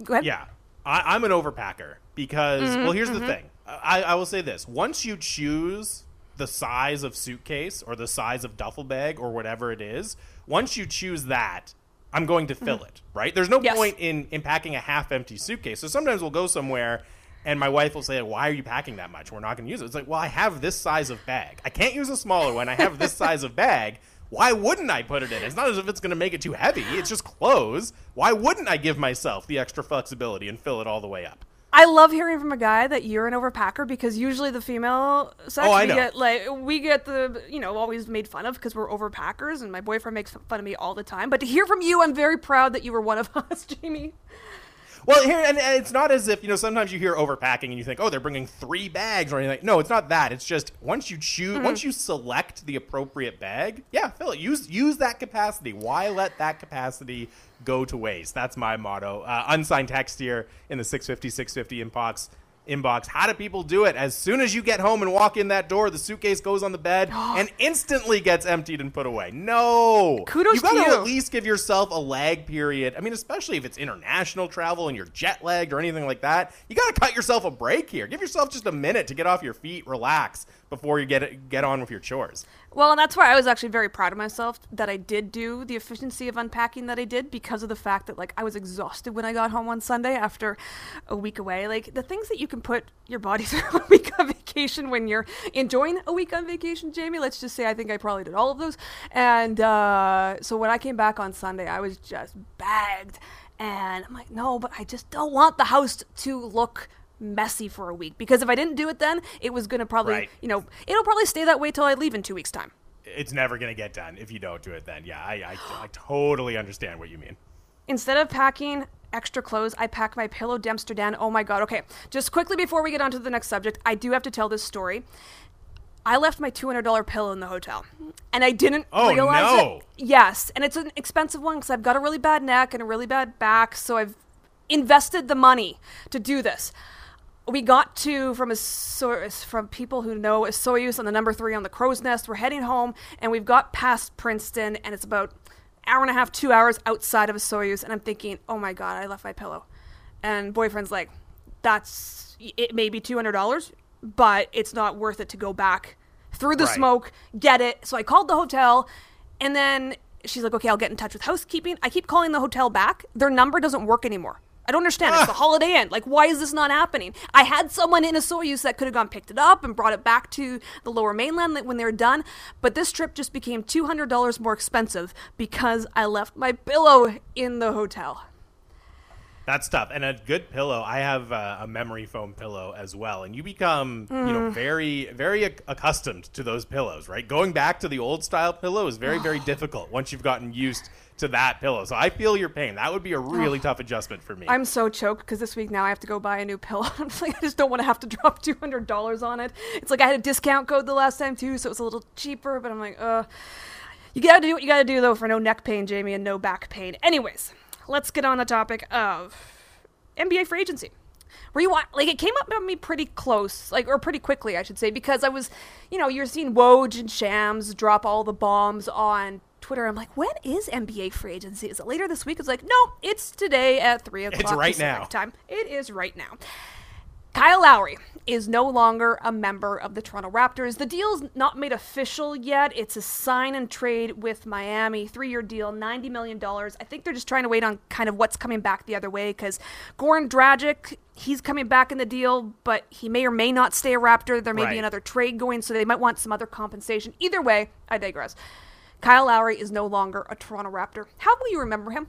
Go ahead. Yeah. I, I'm an overpacker, because, mm-hmm, well, here's mm-hmm. the thing. I, I will say this. Once you choose the size of suitcase or the size of duffel bag or whatever it is, once you choose that, I'm going to fill mm-hmm. it, right? There's no yes. point in, in packing a half-empty suitcase. So sometimes we'll go somewhere, and my wife will say, why are you packing that much? We're not going to use it. It's like, well, I have this size of bag. I can't use a smaller one. I have this size of bag. Why wouldn't I put it in? It's not as if it's going to make it too heavy. It's just clothes. Why wouldn't I give myself the extra flexibility and fill it all the way up? I love hearing from a guy that you're an overpacker, because usually the female sex, oh, we get like we get the you know always made fun of because we're overpackers, and my boyfriend makes fun of me all the time. But to hear from you, I'm very proud that you were one of us, Jamie. Well, here, and it's not as if, you know, sometimes you hear overpacking and you think, oh, they're bringing three bags or anything. No, it's not that. It's just once you choose, mm-hmm. once you select the appropriate bag, yeah, fill it. Use use that capacity. Why let that capacity go to waste? That's my motto. Uh, unsigned text here in the six fifty, six fifty inbox. Inbox. How do people do it? As soon as you get home and walk in that door, the suitcase goes on the bed and instantly gets emptied and put away. No. Kudos you gotta to you. You got to at least give yourself a lag period. I mean, especially if it's international travel and you're jet lagged or anything like that. You got to cut yourself a break here. Give yourself just a minute to get off your feet, relax before you get get on with your chores. Well, and that's why I was actually very proud of myself that I did do the efficiency of unpacking that I did, because of the fact that, like, I was exhausted when I got home on Sunday after a week away. Like, the things that you can put your body through a week on vacation when you're enjoying a week on vacation, Jamie, let's just say I think I probably did all of those. And uh, so when I came back on Sunday, I was just bagged. And I'm like, no, but I just don't want the house to look messy for a week, because if I didn't do it then, it was going to probably, right. you know, it'll probably stay that way till I leave in two weeks' time. It's never going to get done if you don't do it then. Yeah, I, I, I totally understand what you mean. Instead of packing extra clothes, I pack my Pillow Dempster down. Oh my God. Okay. Just quickly before we get on to the next subject, I do have to tell this story. I left my two hundred dollars pillow in the hotel, and I didn't oh, realize no. it. Yes. And it's an expensive one because I've got a really bad neck and a really bad back. So I've invested the money to do this. We got to, from a source, from people who know, a Soyuz on the number three on the Crow's Nest. We're heading home, and we've got past Princeton, and it's about an hour and a half, two hours outside of a Soyuz, and I'm thinking, oh my God, I left my pillow. And boyfriend's like, that's, it may be two hundred dollars, but it's not worth it to go back through the right. smoke, get it. So I called the hotel, and then she's like, okay, I'll get in touch with housekeeping. I keep calling the hotel back. Their number doesn't work anymore. I don't understand. It's the Holiday Inn. Like, why is this not happening? I had someone in a Soyuz that could have gone picked it up and brought it back to the Lower Mainland when they were done. But this trip just became two hundred dollars more expensive because I left my pillow in the hotel. That's tough. And a good pillow. I have a, a memory foam pillow as well. And you become, mm. you know, very, very ac- accustomed to those pillows, right? Going back to the old style pillow is very, very difficult once you've gotten used to that pillow. So I feel your pain. That would be a really oh. tough adjustment for me. I'm so choked because this week now I have to go buy a new pillow. I'm like, I just don't want to have to drop two hundred dollars on it. It's like I had a discount code the last time too, so it was a little cheaper. But I'm like, uh, you got to do what you got to do though for no neck pain, Jamie, and no back pain. Anyways, let's get on the topic of N B A free agency. Were you like it came up on me pretty close, like or pretty quickly, I should say, because I was, you know, you're seeing Woj and Shams drop all the bombs on Twitter. I'm like, when is N B A free agency? Is it later this week? It's like, no, it's today at three o'clock. It's right now. Time. It is right now. Kyle Lowry is no longer a member of the Toronto Raptors. The deal's not made official yet. It's a sign and trade with Miami. Three-year deal, ninety million dollars. I think they're just trying to wait on kind of what's coming back the other way because Goran Dragic, he's coming back in the deal, but he may or may not stay a Raptor. There may right. be another trade going, so they might want some other compensation. Either way, I digress. Kyle Lowry is no longer a Toronto Raptor. How will you remember him?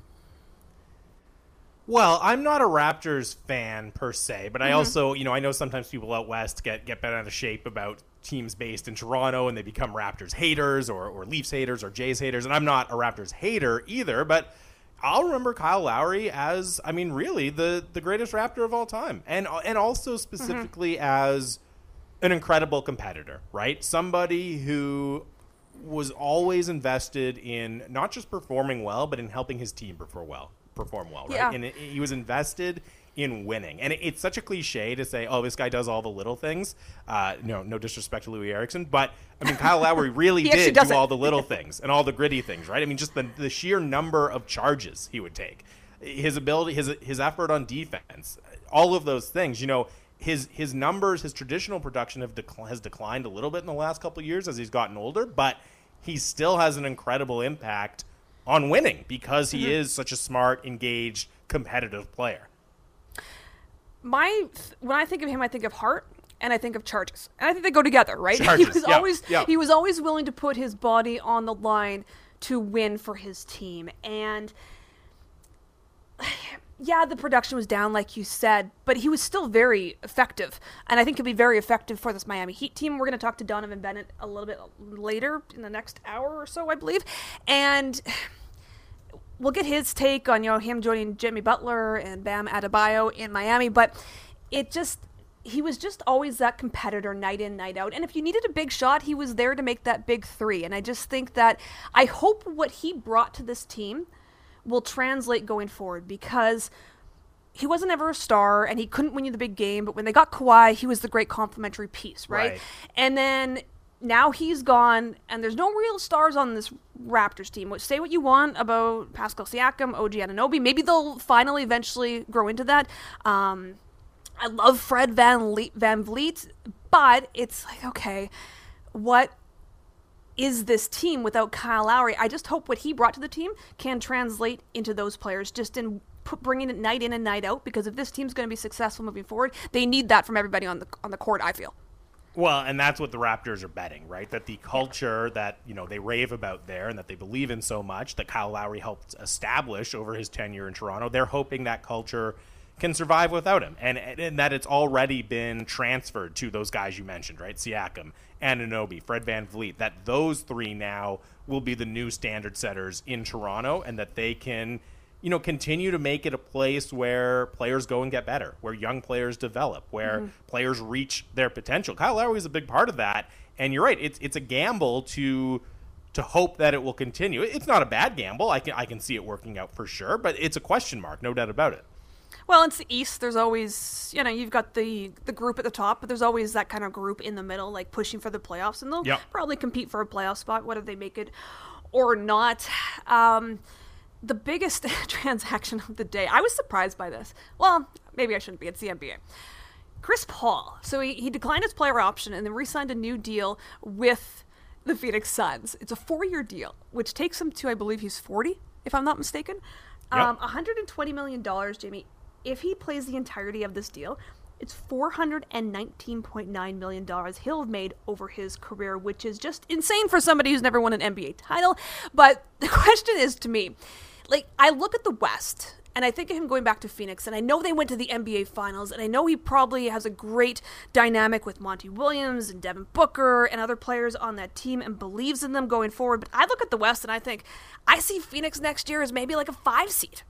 Well, I'm not a Raptors fan per se, but I mm-hmm. also, you know, I know sometimes people out west get, get bent out of shape about teams based in Toronto and they become Raptors haters or, or Leafs haters or Jays haters. And I'm not a Raptors hater either, but I'll remember Kyle Lowry as, I mean, really the, the greatest Raptor of all time. And, and also specifically mm-hmm. as an incredible competitor, right? Somebody who was always invested in not just performing well, but in helping his team perform well. perform well, right? Yeah. And it, he was invested in winning. And it, it's such a cliche to say, oh, this guy does all the little things. Uh, no, no disrespect to Louis Erickson, but I mean, Kyle Lowry really did do all the little things and all the gritty things, right? I mean, just the, the sheer number of charges he would take, his ability, his, his effort on defense, all of those things, you know, his, his numbers, his traditional production have decl- has declined a little bit in the last couple of years as he's gotten older, but he still has an incredible impact on winning because he mm-hmm. is such a smart, engaged, competitive player. My when I think of him, I think of heart and I think of charges, and I think they go together, right? Charges, he was yeah, always yeah. he was always willing to put his body on the line to win for his team, and yeah, the production was down, like you said, but he was still very effective, and I think he'll be very effective for this Miami Heat team. We're going to talk to Donovan Bennett a little bit later in the next hour or so, I believe, and we'll get his take on, you know, him joining Jimmy Butler and Bam Adebayo in Miami, but it just, he was just always that competitor night in, night out, and if you needed a big shot, he was there to make that big three, and I just think that, I hope what he brought to this team will translate going forward, because he wasn't ever a star and he couldn't win you the big game, but when they got Kawhi, he was the great complimentary piece, right? right? And then now he's gone and there's no real stars on this Raptors team, which, say what you want about Pascal Siakam, O G Anunoby, maybe they'll finally eventually grow into that. Um, I love Fred Van Le- Van Vliet, but it's like, okay, what is this team without Kyle Lowry? I just hope what he brought to the team can translate into those players, just in put, bringing it night in and night out, because if this team's going to be successful moving forward, they need that from everybody on the on the court, I feel. Well, and that's what the Raptors are betting, right? That the culture that, you know, they rave about there and that they believe in so much, that Kyle Lowry helped establish over his tenure in Toronto, they're hoping that culture can survive without him, and, and that it's already been transferred to those guys you mentioned, right? Siakam, Anunoby, Fred VanVleet, that those three now will be the new standard setters in Toronto, and that they can, you know, continue to make it a place where players go and get better, where young players develop, where mm-hmm. players reach their potential. Kyle Lowry is a big part of that, and you're right, it's it's a gamble to to hope that it will continue. It's not a bad gamble. I can I can see it working out for sure, but it's a question mark, no doubt about it. Well, it's the East. There's always, you know, you've got the, the group at the top, but there's always that kind of group in the middle, like pushing for the playoffs, and they'll yep. probably compete for a playoff spot, whether they make it or not. Um, the biggest transaction of the day, I was surprised by this. Well, maybe I shouldn't be. It's the N B A. Chris Paul. So he, he declined his player option and then re-signed a new deal with the Phoenix Suns. It's a four-year deal, which takes him to, I believe he's forty, if I'm not mistaken. Yep. Um, one hundred twenty million dollars, Jamie. If he plays the entirety of this deal, it's four hundred nineteen point nine million dollars he'll have made over his career, which is just insane for somebody who's never won an N B A title. But the question is to me, like, I look at the West and I think of him going back to Phoenix, and I know they went to the N B A Finals, and I know he probably has a great dynamic with Monty Williams and Devin Booker and other players on that team and believes in them going forward. But I look at the West and I think, I see Phoenix next year as maybe like a five seed.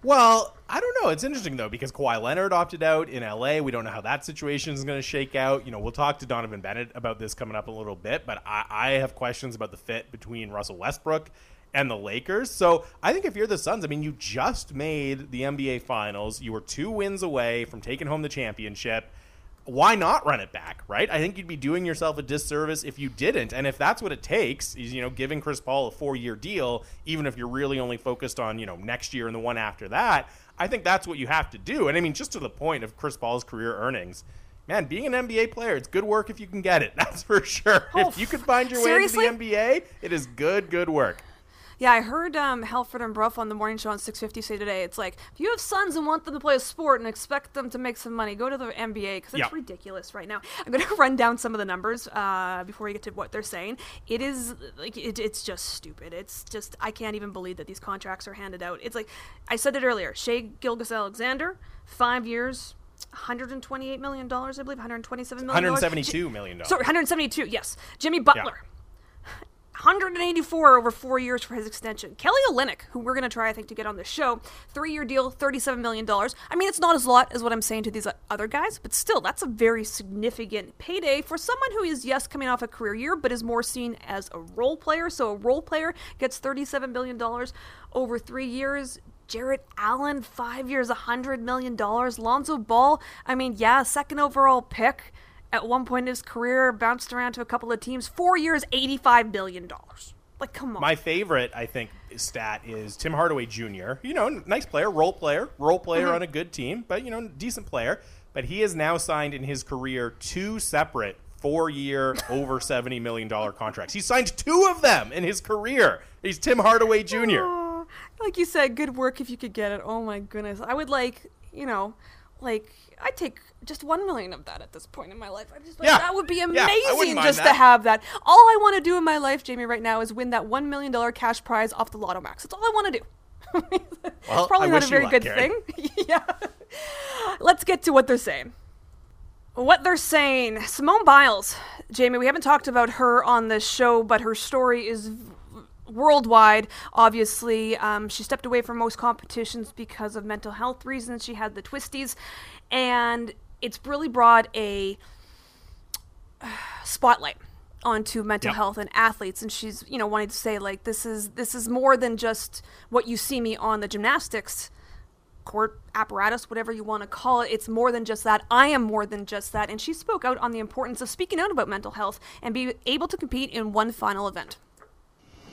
Well, I don't know. It's interesting, though, because Kawhi Leonard opted out in L A. We don't know how that situation is going to shake out. You know, we'll talk to Donovan Bennett about this coming up a little bit, but I, I have questions about the fit between Russell Westbrook and the Lakers. So I think if you're the Suns, I mean, you just made the N B A Finals. You were two wins away from taking home the championship. Why not run it back, right? I think you'd be doing yourself a disservice if you didn't. And if that's what it takes, is, you know, giving Chris Paul a four-year deal, even if you're really only focused on, you know, next year and the one after that, I think that's what you have to do. And I mean, just to the point of Chris Paul's career earnings, man, being an N B A player, it's good work if you can get it. That's for sure. Oh, if you can find your way seriously? into the N B A, it is good, good work. Yeah, I heard um, Halford and Bruff on the morning show on six fifty say today, it's like, if you have sons and want them to play a sport and expect them to make some money, go to the N B A, because it's yep. ridiculous right now. I'm going to run down some of the numbers uh, before we get to what they're saying. It is, like, it, it's just stupid. It's just, I can't even believe that these contracts are handed out. It's like, I said it earlier, Shea Gilgeous-Alexander, five years... one hundred twenty-eight million dollars, I believe. one hundred twenty-seven million dollars. one hundred seventy-two million dollars. Sorry, one hundred seventy-two, yes. Jimmy Butler. Yeah. one hundred eighty-four over four years for his extension. Kelly Olynyk, who we're going to try, I think, to get on the show. Three-year deal, thirty-seven million dollars. I mean, it's not as lot as what I'm saying to these other guys, but still, that's a very significant payday for someone who is, yes, coming off a career year, but is more seen as a role player. So a role player gets thirty-seven million dollars over three years. Jarrett Allen, five years, one hundred million dollars. Lonzo Ball, I mean, yeah, second overall pick. At one point in his career, bounced around to a couple of teams. Four years, eighty-five million dollars. Like, come on. My favorite, I think, stat is Tim Hardaway Junior You know, nice player, role player, role player mm-hmm. on a good team, but, you know, decent player. But he has now signed in his career two separate four-year, over seventy million dollars contracts. He signed two of them in his career. He's Tim Hardaway Junior Oh. Like you said, good work if you could get it. Oh, my goodness. I would like, you know, like, I'd take just one million of that at this point in my life. I'm just like, yeah. that would be amazing yeah, just that. to have that. All I want to do in my life, Jamie, right now is win that one million dollars cash prize off the Lotto Max. That's all I want to do. Well, it's probably I not a very luck, good Karen. thing. yeah. Let's get to what they're saying. What they're saying. Simone Biles, Jamie, we haven't talked about her on this show, but her story is worldwide, obviously. Um, she stepped away from most competitions because of mental health reasons. She had the twisties, and it's really brought a spotlight onto mental yep. health and athletes. And she's, you know, wanting to say, like, this is this is more than just what you see me on the gymnastics court apparatus, whatever you want to call it. It's more than just that. I am more than just that. And she spoke out on the importance of speaking out about mental health and be able to compete in one final event.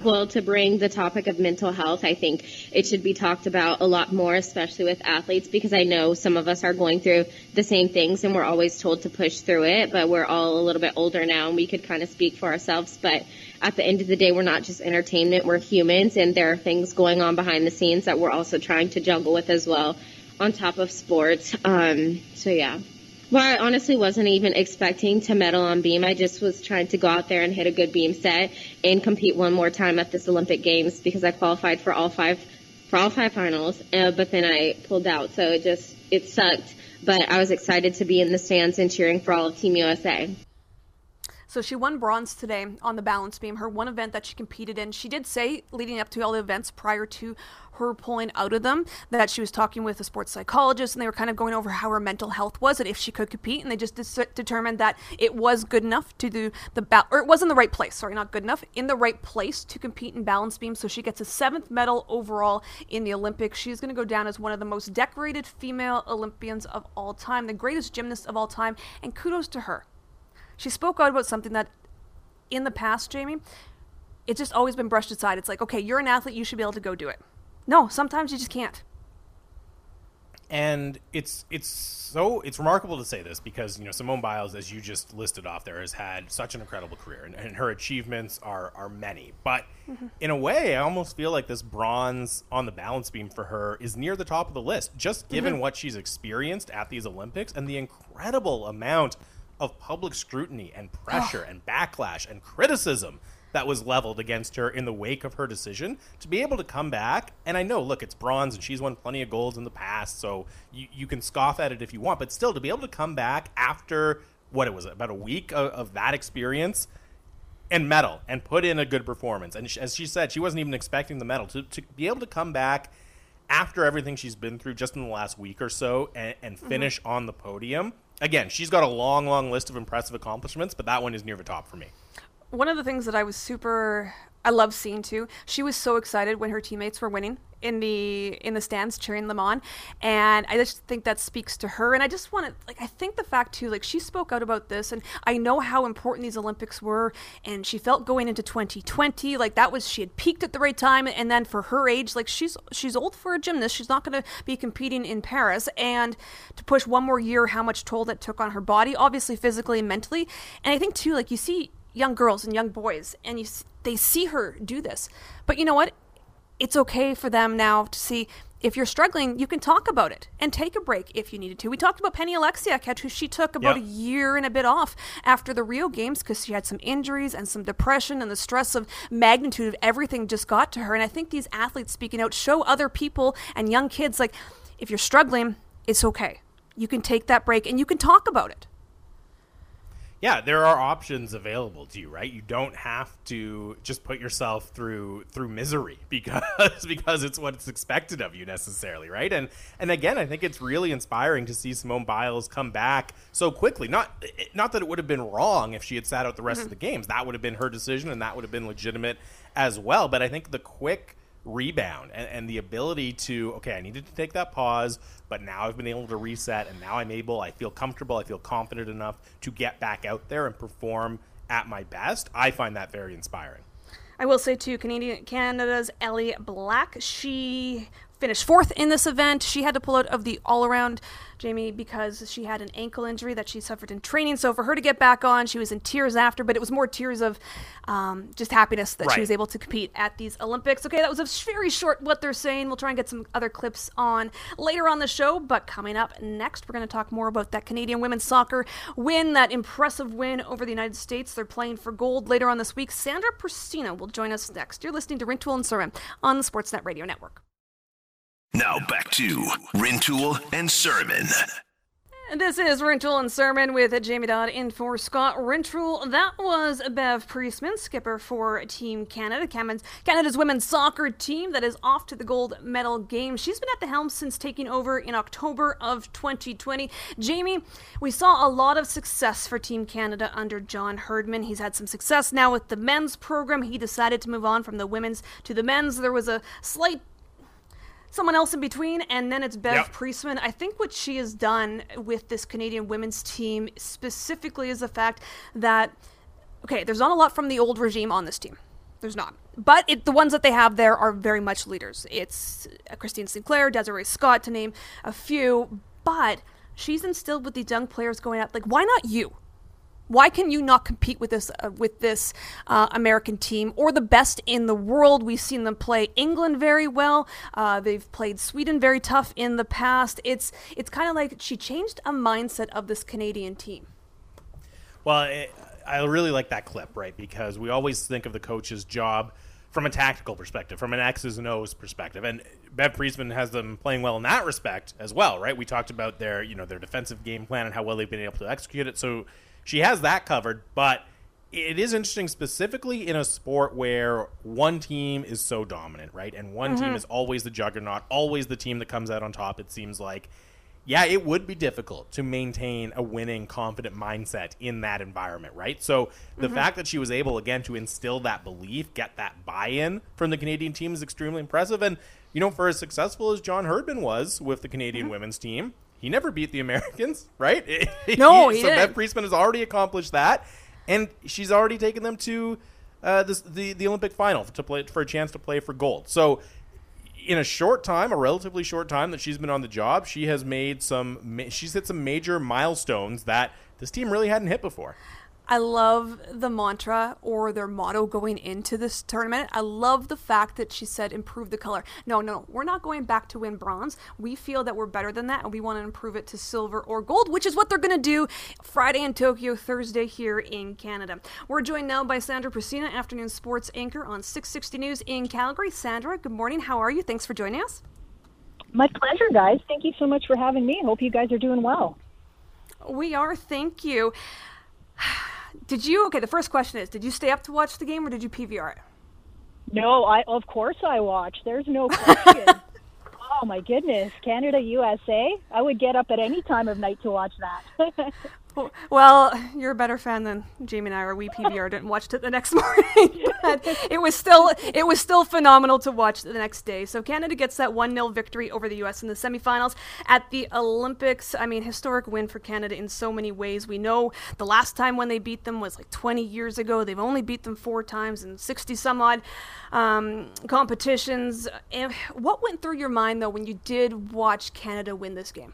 Well, to bring the topic of mental health, I think it should be talked about a lot more, especially with athletes, because I know some of us are going through the same things and we're always told to push through it, but we're all a little bit older now and we could kind of speak for ourselves. But at the end of the day, we're not just entertainment, we're humans, and there are things going on behind the scenes that we're also trying to juggle with as well on top of sports. Um, so, yeah. Well, I honestly wasn't even expecting to medal on beam. I just was trying to go out there and hit a good beam set and compete one more time at this Olympic Games because I qualified for all five for all five finals, uh, but then I pulled out. So it just, it sucked, but I was excited to be in the stands and cheering for all of Team U S A. So she won bronze today on the balance beam, her one event that she competed in. She did say, leading up to all the events prior to her pulling out of them, that she was talking with a sports psychologist and they were kind of going over how her mental health was and if she could compete, and they just de- determined that it was good enough to do the ba- or it was in the right place sorry not good enough in the right place to compete in balance beam. So she gets a seventh medal overall in the Olympics. She's going to go down as one of the most decorated female Olympians of all time, the greatest gymnast of all time, and kudos to her. She spoke out about something that in the past, Jamie, it's just always been brushed aside. It's like, okay, you're an athlete, you should be able to go do it. No, sometimes you just can't. And it's it's so it's remarkable to say this because, you know, Simone Biles, as you just listed off there, has had such an incredible career, and, and her achievements are are many. But mm-hmm. in a way, I almost feel like this bronze on the balance beam for her is near the top of the list, just given mm-hmm. what she's experienced at these Olympics and the incredible amount of public scrutiny and pressure oh. and backlash and criticism that was leveled against her in the wake of her decision to be able to come back. And I know, look, it's bronze and she's won plenty of golds in the past, so you, you can scoff at it if you want, but still to be able to come back after, what it was, about a week of, of that experience and medal and put in a good performance. And she, as she said, she wasn't even expecting the medal. To, to be able to come back after everything she's been through just in the last week or so and, and finish mm-hmm. on the podium. Again, she's got a long, long list of impressive accomplishments, but that one is near the top for me. One of the things that I was super, I love seeing too, she was so excited when her teammates were winning in the in the stands, cheering them on. And I just think that speaks to her. And I just want to, like, I think the fact too, like, she spoke out about this, and I know how important these Olympics were, and she felt going into twenty twenty, like that was, she had peaked at the right time. And then for her age, like, she's she's old for a gymnast. She's not going to be competing in Paris. And to push one more year, how much toll that took on her body, obviously physically and mentally. And I think too, like, you see young girls and young boys, and you they see her do this. But you know what? it's okay for them now to see if you're struggling, you can talk about it and take a break if you needed to. We talked about Penny Oleksiak, who she took about yep. a year and a bit off after the Rio games because she had some injuries and some depression, and the stress of magnitude of everything just got to her. And I think these athletes speaking out show other people and young kids, like, if you're struggling, it's okay. You can take that break and you can talk about it. Yeah, there are options available to you, right? You don't have to just put yourself through through misery because because it's what's expected of you necessarily, right? And and again, I think it's really inspiring to see Simone Biles come back so quickly. Not not that it would have been wrong if she had sat out the rest mm-hmm. of the games. That would have been her decision, and that would have been legitimate as well. But I think the quick rebound and, and the ability to, okay, I needed to take that pause, but now I've been able to reset, and now I'm able, I feel comfortable, I feel confident enough to get back out there and perform at my best. I find that very inspiring. I will say too, Canadian Canada's Ellie Black, she finished fourth in this event. She had to pull out of the all-around, Jamie, because she had an ankle injury that she suffered in training. So for her to get back on, she was in tears after, but it was more tears of um, just happiness that right. she was able to compete at these Olympics. Okay, that was a very short What They're Saying. We'll try and get some other clips on later on the show, but coming up next, we're going to talk more about that Canadian women's soccer win, that impressive win over the United States. They're playing for gold later on this week. Sandra Prusina will join us next. You're listening to Rintoul and Surman on the Sportsnet Radio Network. Now back to Rintoul and Surman. This is Rintoul and Surman with Jamie Dodd in for Scott Rintoul. That was Bev Priestman, skipper for Team Canada, Canada's women's soccer team that is off to the gold medal game. She's been at the helm since taking over in October of twenty twenty. Jamie, we saw a lot of success for Team Canada under John Herdman. He's had some success now with the men's program. He decided to move on from the women's to the men's. There was a slight someone else in between, and then it's Bev yep. Priestman. I think what she has done with this Canadian women's team specifically is the fact that, okay, there's not a lot from the old regime on this team. There's not. But it, the ones that they have there are very much leaders. It's Christine Sinclair, Desiree Scott, to name a few. But she's instilled with these young players going out, like, why not you? Why can you not compete with this uh, with this uh, American team or the best in the world? We've seen them play England very well. Uh, they've played Sweden very tough in the past. It's it's kind of like she changed a mindset of this Canadian team. Well, it, I really like that clip, right? Because we always think of the coach's job from a tactical perspective, from an X's and O's perspective, and Bev Priestman has them playing well in that respect as well, right? We talked about their you know their defensive game plan and how well they've been able to execute it. So she has that covered, but it is interesting specifically in a sport where one team is so dominant, right? And one mm-hmm. team is always the juggernaut, always the team that comes out on top, it seems like. Yeah, it would be difficult to maintain a winning, confident mindset in that environment, right? So the mm-hmm. fact that she was able, again, to instill that belief, get that buy-in from the Canadian team is extremely impressive. And, you know, for as successful as John Herdman was with the Canadian mm-hmm. women's team, he never beat the Americans, right? No, he, he so didn't. So Bev Priestman has already accomplished that, and she's already taken them to uh, this, the the Olympic final to play for a chance to play for gold. So in a short time, a relatively short time that she's been on the job, she has made some. She's hit some major milestones that this team really hadn't hit before. I love the mantra or their motto going into this tournament. I love the fact that she said, improve the color. No, no, we're not going back to win bronze. We feel that we're better than that, and we want to improve it to silver or gold, which is what they're going to do Friday in Tokyo, Thursday here in Canada. We're joined now by Sandra Prusina, afternoon sports anchor on six sixty News in Calgary. Sandra, good morning. How are you? Thanks for joining us. My pleasure, guys. Thank you so much for having me. Hope you guys are doing well. We are. Thank you. Did you, okay, the first question is, did you stay up to watch the game or did you P V R it? No, I of course I watched. There's no question. Oh, my goodness. Canada, U S A? I would get up at any time of night to watch that. Well, you're a better fan than Jamie and I are. We P V R'd it and watched it the next morning. But it was still it was still phenomenal to watch the next day. So Canada gets that one nil victory over the U S in the semifinals at the Olympics. I mean, historic win for Canada in so many ways. We know the last time when they beat them was like twenty years ago. They've only beat them four times in sixty some odd um, competitions. And what went through your mind, though, when you did watch Canada win this game?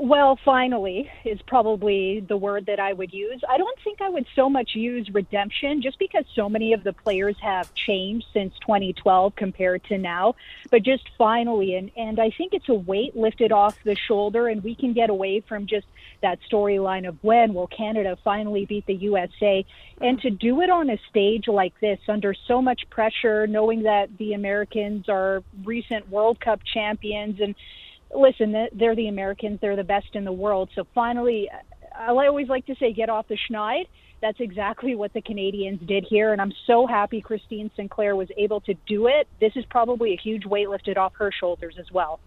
Well, finally is probably the word that I would use. I don't think I would so much use redemption, just because so many of the players have changed since twenty twelve compared to now, but just finally. And, and I think it's a weight lifted off the shoulder, and we can get away from just that storyline of when will Canada finally beat the U S A. And to do it on a stage like this, under so much pressure, knowing that the Americans are recent World Cup champions, and listen, they're the Americans. They're the best in the world. So finally, I always like to say, get off the schneid. That's exactly what the Canadians did here. And I'm so happy Christine Sinclair was able to do it. This is probably a huge weight lifted off her shoulders as well.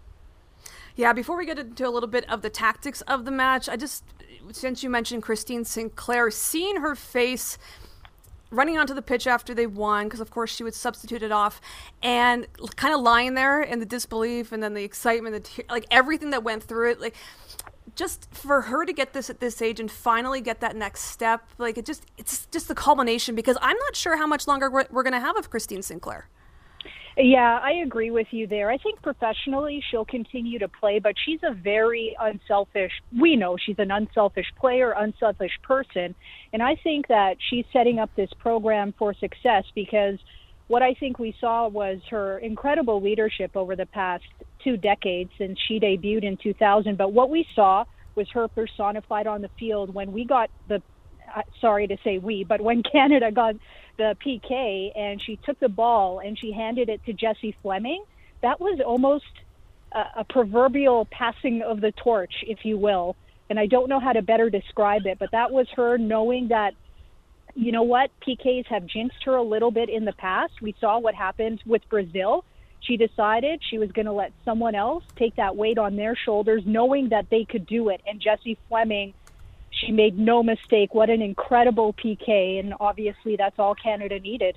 Yeah, before we get into a little bit of the tactics of the match, I just, since you mentioned Christine Sinclair, seeing her face running onto the pitch after they won, because of course she would substitute it off, and kind of lying there in the disbelief and then the excitement, the te- like everything that went through it, like just for her to get this at this age and finally get that next step, like it just, it's just the culmination, because I'm not sure how much longer we're, we're going to have of Christine Sinclair. Yeah, I agree with you there. I think professionally she'll continue to play, but she's a very unselfish, we know she's an unselfish player, unselfish person. And I think that she's setting up this program for success, because what I think we saw was her incredible leadership over the past two decades since she debuted in two thousand. But what we saw was her personified on the field when we got the Uh, sorry to say we, but when Canada got the P K and she took the ball and she handed it to Jessie Fleming, that was almost a, a proverbial passing of the torch, if you will. And I don't know how to better describe it, but that was her knowing that, you know what, P Ks have jinxed her a little bit in the past. We saw what happened with Brazil. She decided she was going to let someone else take that weight on their shoulders, knowing that they could do it. And Jessie Fleming, she made no mistake. What an incredible P K, and obviously that's all Canada needed.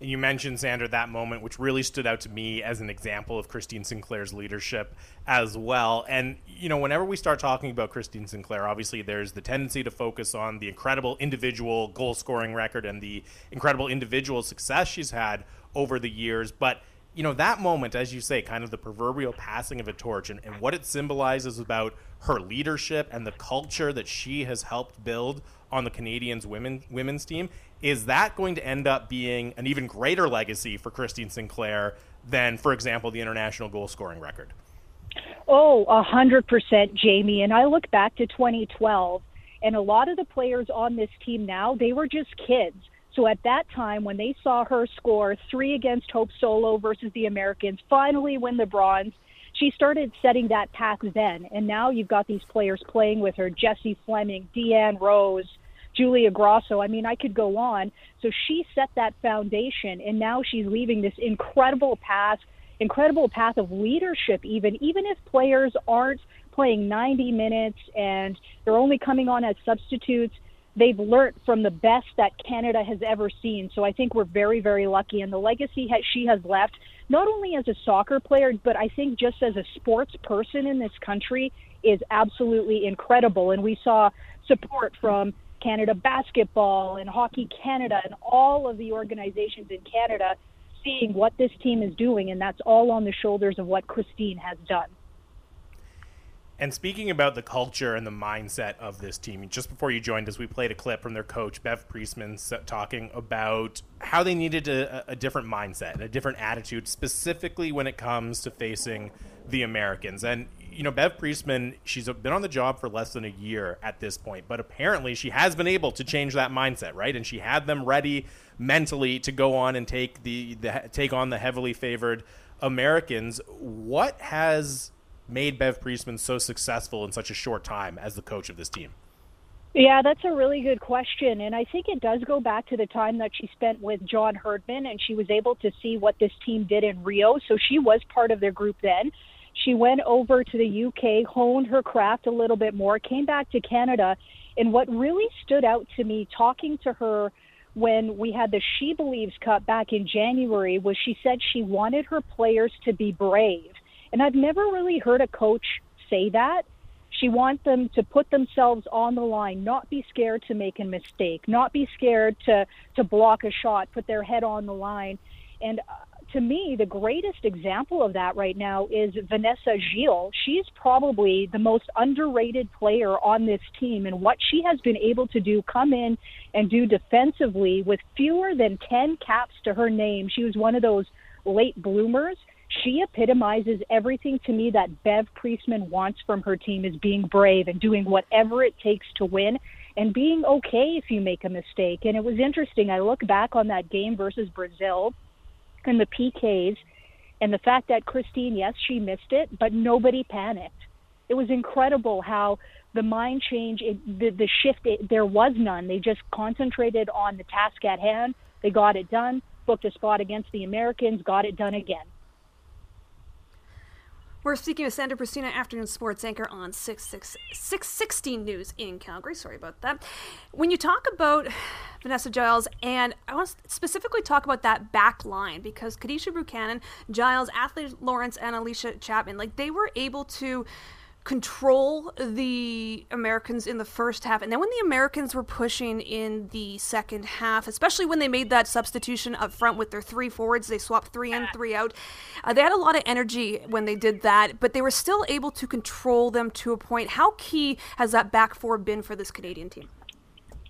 And you mentioned, Sandra, that moment, which really stood out to me as an example of Christine Sinclair's leadership as well. And, you know, whenever we start talking about Christine Sinclair, obviously there's the tendency to focus on the incredible individual goal-scoring record and the incredible individual success she's had over the years. But, you know, that moment, as you say, kind of the proverbial passing of a torch, and, and what it symbolizes about her leadership and the culture that she has helped build on the Canadians women, women's team, is that going to end up being an even greater legacy for Christine Sinclair than, for example, the international goal-scoring record? Oh, one hundred percent, Jamie. And I look back to twenty twelve, and a lot of the players on this team now, they were just kids. So at that time, when they saw her score three against Hope Solo versus the Americans, finally win the bronze, she started setting that path then. And now you've got these players playing with her, Jessie Fleming, Deanne Rose, Julia Grosso. I mean, I could go on. So she set that foundation, and now she's leaving this incredible path, incredible path of leadership even, even if players aren't playing ninety minutes and they're only coming on as substitutes. They've learned from the best that Canada has ever seen. So I think we're very, very lucky. And the legacy has, she has left, not only as a soccer player, but I think just as a sports person in this country, is absolutely incredible. And we saw support from Canada Basketball and Hockey Canada and all of the organizations in Canada seeing what this team is doing. And that's all on the shoulders of what Christine has done. And speaking about the culture and the mindset of this team, just before you joined us, we played a clip from their coach, Bev Priestman, talking about how they needed a, a different mindset, a different attitude, specifically when it comes to facing the Americans. And, you know, Bev Priestman, she's been on the job for less than a year at this point, but apparently she has been able to change that mindset, right? And she had them ready mentally to go on and take the, the take on the heavily favored Americans. What has made Bev Priestman so successful in such a short time as the coach of this team? Yeah, that's a really good question. And I think it does go back to the time that she spent with John Herdman, and she was able to see what this team did in Rio. So she was part of their group then. She went over to the U K, honed her craft a little bit more, came back to Canada. And what really stood out to me talking to her when we had the She Believes Cup back in January was she said she wanted her players to be brave. And I've never really heard a coach say that. She wants them to put themselves on the line, not be scared to make a mistake, not be scared to, to block a shot, put their head on the line. And to me, the greatest example of that right now is Vanessa Gilles. She's probably the most underrated player on this team, and what she has been able to do, come in and do defensively with fewer than ten caps to her name. She was one of those late bloomers. She epitomizes everything to me that Bev Priestman wants from her team, is being brave and doing whatever it takes to win and being okay if you make a mistake. And it was interesting. I look back on that game versus Brazil and the P Ks and the fact that Christine, yes, she missed it, but nobody panicked. It was incredible how the mind change, it, the, the shift, it, there was none. They just concentrated on the task at hand. They got it done, booked a spot against the Americans, got it done again. We're speaking with Sandra Prusina, afternoon sports anchor on six sixty News in Calgary. Sorry about that. When you talk about Vanessa Giles, and I want to specifically talk about that back line, because Kadisha Buchanan, Giles, Athlete Lawrence, and Alicia Chapman, like, they were able to control the Americans in the first half. And then when the Americans were pushing in the second half, especially when they made that substitution up front with their three forwards, they swapped three in, three out. Uh, they had a lot of energy when they did that, but they were still able to control them to a point. How key has that back four been for this Canadian team?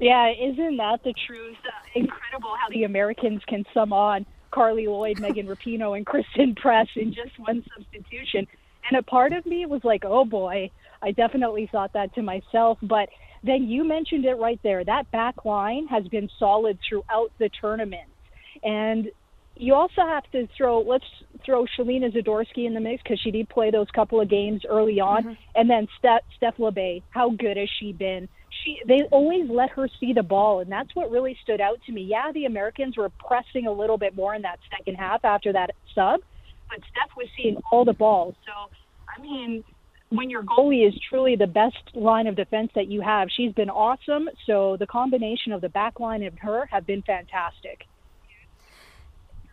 Yeah, isn't that the truth? Uh, incredible how the Americans can sum on Carly Lloyd, Megan Rapinoe, and Kristen Press in just one substitution. And a part of me was like, oh boy, I definitely thought that to myself. But then you mentioned it right there. That back line has been solid throughout the tournament. And you also have to throw, let's throw Shalina Zadorsky in the mix, because she did play those couple of games early on. Mm-hmm. And then Steph, Steph LeBay, how good has she been? She, they always let her see the ball, and that's what really stood out to me. Yeah, the Americans were pressing a little bit more in that second half after that sub, but Steph was seeing all the balls. So, I mean, when your goalie is truly the best line of defense that you have, she's been awesome. So the combination of the back line and her have been fantastic.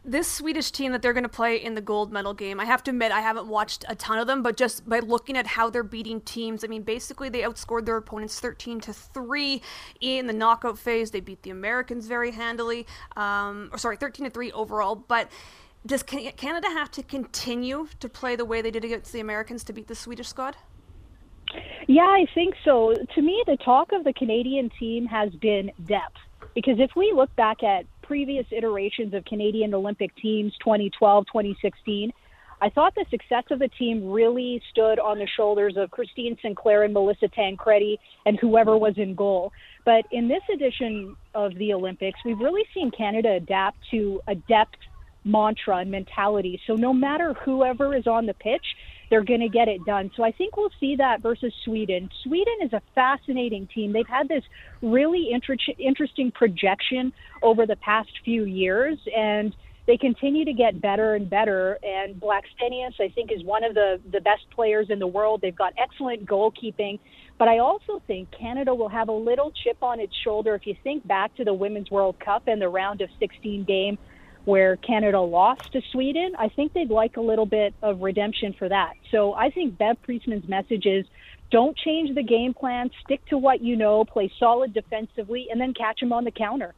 This Swedish team that they're going to play in the gold medal game, I have to admit I haven't watched a ton of them, but just by looking at how they're beating teams, I mean, basically they outscored their opponents thirteen to three in the knockout phase. They beat the Americans very handily, um, or sorry, thirteen to three overall, but does Canada have to continue to play the way they did against the Americans to beat the Swedish squad? Yeah, I think so. To me, the talk of the Canadian team has been depth. Because if we look back at previous iterations of Canadian Olympic teams, twenty twelve, twenty sixteen, I thought the success of the team really stood on the shoulders of Christine Sinclair and Melissa Tancredi and whoever was in goal. But in this edition of the Olympics, we've really seen Canada adapt to a depth mantra and mentality. So no matter whoever is on the pitch, they're going to get it done. So I think we'll see that versus Sweden. Sweden is a fascinating team. They've had this really inter- interesting projection over the past few years, and they continue to get better and better. And Blackstenius, I think, is one of the, the best players in the world. They've got excellent goalkeeping. But I also think Canada will have a little chip on its shoulder. If you think back to the Women's World Cup and the round of sixteen game, where Canada lost to Sweden, I think they'd like a little bit of redemption for that. So I think Bev Priestman's message is, don't change the game plan, stick to what you know, play solid defensively, and then catch them on the counter.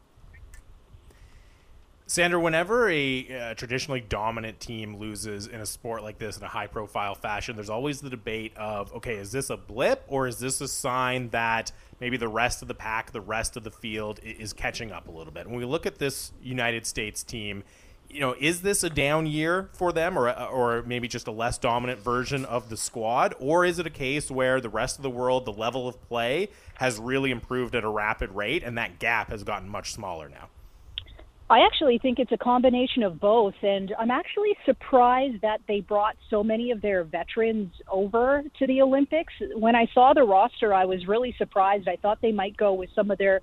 Sandra, whenever a uh, traditionally dominant team loses in a sport like this in a high-profile fashion, there's always the debate of, okay, is this a blip or is this a sign that maybe the rest of the pack, the rest of the field is catching up a little bit? When we look at this United States team, you know, is this a down year for them, or or maybe just a less dominant version of the squad? Or is it a case where the rest of the world, the level of play has really improved at a rapid rate and that gap has gotten much smaller now? I actually think it's a combination of both, and I'm actually surprised that they brought so many of their veterans over to the Olympics. When I saw the roster, I was really surprised. I thought they might go with some of their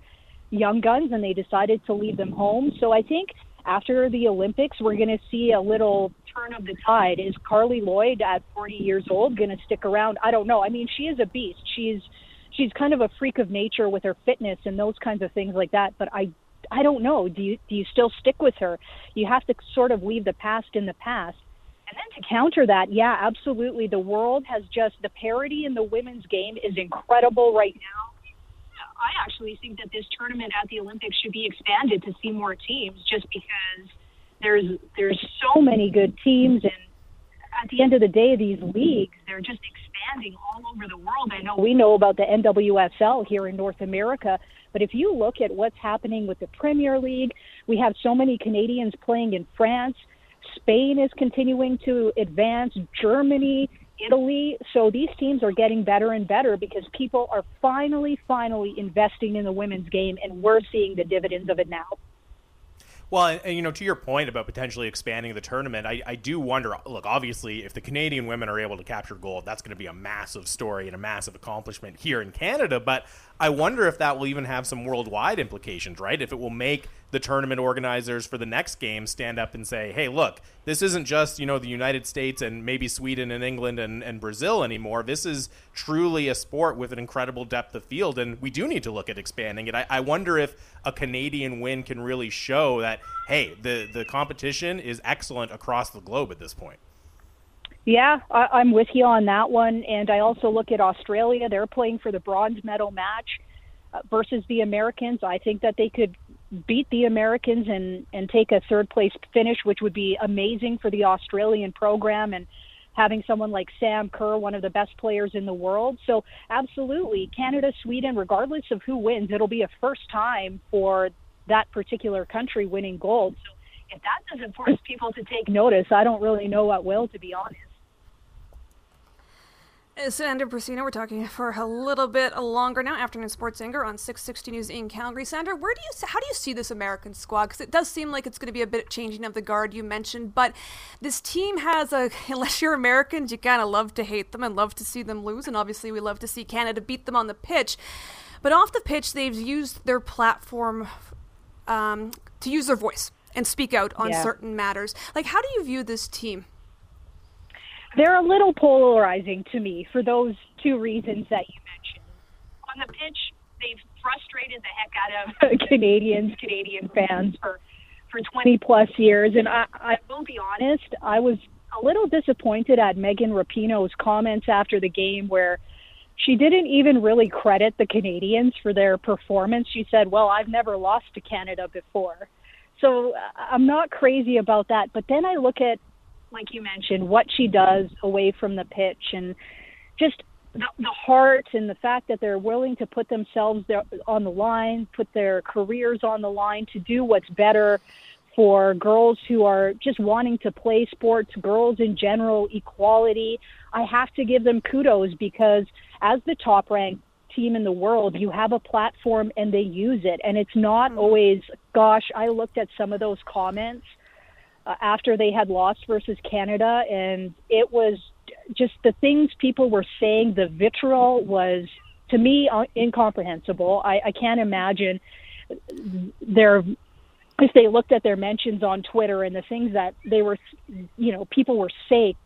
young guns, and they decided to leave them home. So I think after the Olympics, we're going to see a little turn of the tide. Is Carly Lloyd at forty years old going to stick around? I don't know. I mean, she is a beast. She's she's kind of a freak of nature with her fitness and those kinds of things like that, but I I don't know. Do you do you still stick with her? You have to sort of leave the past in the past. And then to counter that, yeah, absolutely. The world has just, the parity in the women's game is incredible right now. I actually think that this tournament at the Olympics should be expanded to see more teams, just because there's there's so many good teams, and at the end of the day, these leagues, they're just expanding all over the world. I know we know about the N W S L here in North America, but if you look at what's happening with the Premier League, we have so many Canadians playing in France. Spain is continuing to advance, Germany, Italy. So these teams are getting better and better because people are finally, finally investing in the women's game, and we're seeing the dividends of it now. Well, and, and, you know, to your point about potentially expanding the tournament, I, I do wonder, look, obviously, if the Canadian women are able to capture gold, that's going to be a massive story and a massive accomplishment here in Canada. But I wonder if that will even have some worldwide implications, right? If it will make the tournament organizers for the next game stand up and say, hey, look, this isn't just, you know, the United States and maybe Sweden and England and, and Brazil anymore. This is truly a sport with an incredible depth of field, and we do need to look at expanding it. I, I wonder if a Canadian win can really show that, hey, the, the competition is excellent across the globe at this point. Yeah, I, I'm with you on that one. And I also look at Australia. They're playing for the bronze medal match uh, versus the Americans. I think that they could beat the Americans and, and take a third-place finish, which would be amazing for the Australian program, and having someone like Sam Kerr, one of the best players in the world. So absolutely, Canada, Sweden, regardless of who wins, it'll be a first time for that particular country winning gold. So if that doesn't force people to take notice, I don't really know what will, to be honest. Sandra Prusina, we're talking for a little bit longer now. Afternoon Sports Anger on six sixty News in Calgary. Sandra, where do you how do you see this American squad? Because it does seem like it's going to be a bit of changing of the guard, you mentioned, but this team has a, unless you're Americans, you kind of love to hate them and love to see them lose, and obviously we love to see Canada beat them on the pitch. But off the pitch, they've used their platform um, to use their voice and speak out on yeah. certain matters. Like, how do you view this team? They're a little polarizing to me for those two reasons that you mentioned. On the pitch, they've frustrated the heck out of Canadians, Canadian fans for, for twenty plus years. And I, I will be honest, I was a little disappointed at Megan Rapinoe's comments after the game, where she didn't even really credit the Canadians for their performance. She said, well, I've never lost to Canada before. So I'm not crazy about that. But then I look at, like you mentioned, what she does away from the pitch, and just the, the heart and the fact that they're willing to put themselves there on the line, put their careers on the line to do what's better for girls who are just wanting to play sports, girls in general, equality. I have to give them kudos, because as the top-ranked team in the world, you have a platform and they use it. And it's not always, gosh, I looked at some of those comments after they had lost versus Canada, and it was just the things people were saying, the vitriol was, to me, incomprehensible. I, I can't imagine their, if they looked at their mentions on Twitter and the things that they were, you know, people were say,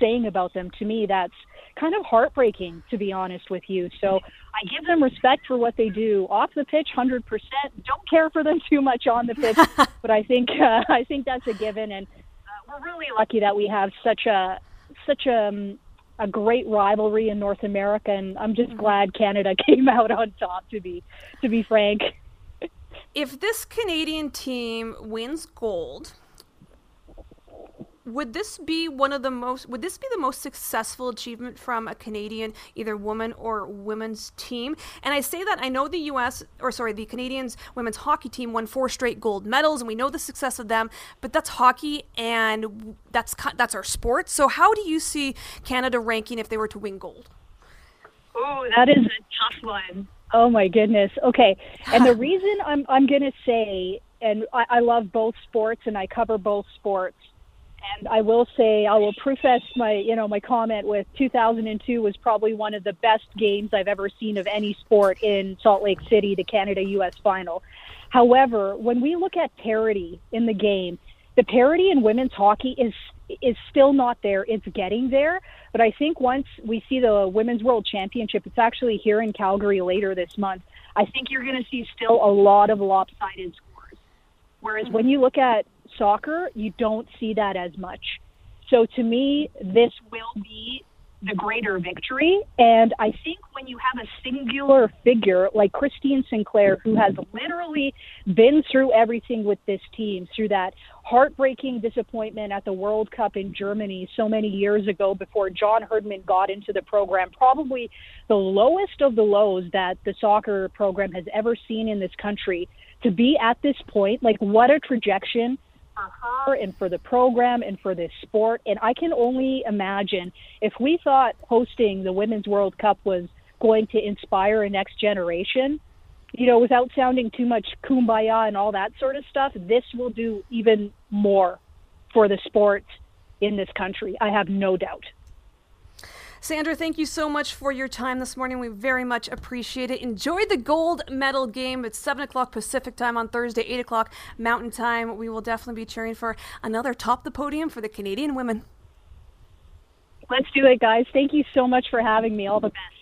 saying about them, to me, that's kind of heartbreaking, to be honest with you. So I give them respect for what they do off the pitch, one hundred percent. Don't care for them too much on the pitch, but I think uh, I think that's a given, and uh, we're really lucky that we have such a such a, um, a great rivalry in North America, and I'm just glad Canada came out on top, to be to be frank. If this Canadian team wins gold, Would this be one of the most? Would this be the most successful achievement from a Canadian, either woman or women's team? And I say that I know the U S or sorry, the Canadians women's hockey team won four straight gold medals, and we know the success of them. But that's hockey, and that's that's our sport. So how do you see Canada ranking if they were to win gold? Oh, that is a tough one. Oh my goodness. Okay, and the reason I'm I'm gonna say, and I, I love both sports, and I cover both sports. And I will say, I will preface my, you know, my comment with two thousand two was probably one of the best games I've ever seen of any sport in Salt Lake City, the Canada U S final. However, when we look at parity in the game, the parity in women's hockey is is still not there. It's getting there. But I think once we see the Women's World Championship, it's actually here in Calgary later this month, I think you're going to see still a lot of lopsided scores. Whereas when you look at soccer, you don't see that as much. So to me, this will be the greater victory. And I think when you have a singular figure like Christine Sinclair, who has literally been through everything with this team, through that heartbreaking disappointment at the World Cup in Germany so many years ago before John Herdman got into the program, probably the lowest of the lows that the soccer program has ever seen in this country, to be at this point, like, what a trajectory for her and for the program and for this sport. And I can only imagine, if we thought hosting the Women's World Cup was going to inspire a next generation, you know, without sounding too much kumbaya and all that sort of stuff, this will do even more for the sport in this country. I have no doubt. Sandra, thank you so much for your time this morning. We very much appreciate it. Enjoy the gold medal game. It's seven o'clock Pacific time on Thursday, eight o'clock Mountain time. We will definitely be cheering for another top the podium for the Canadian women. Let's do it, guys. Thank you so much for having me. All the best.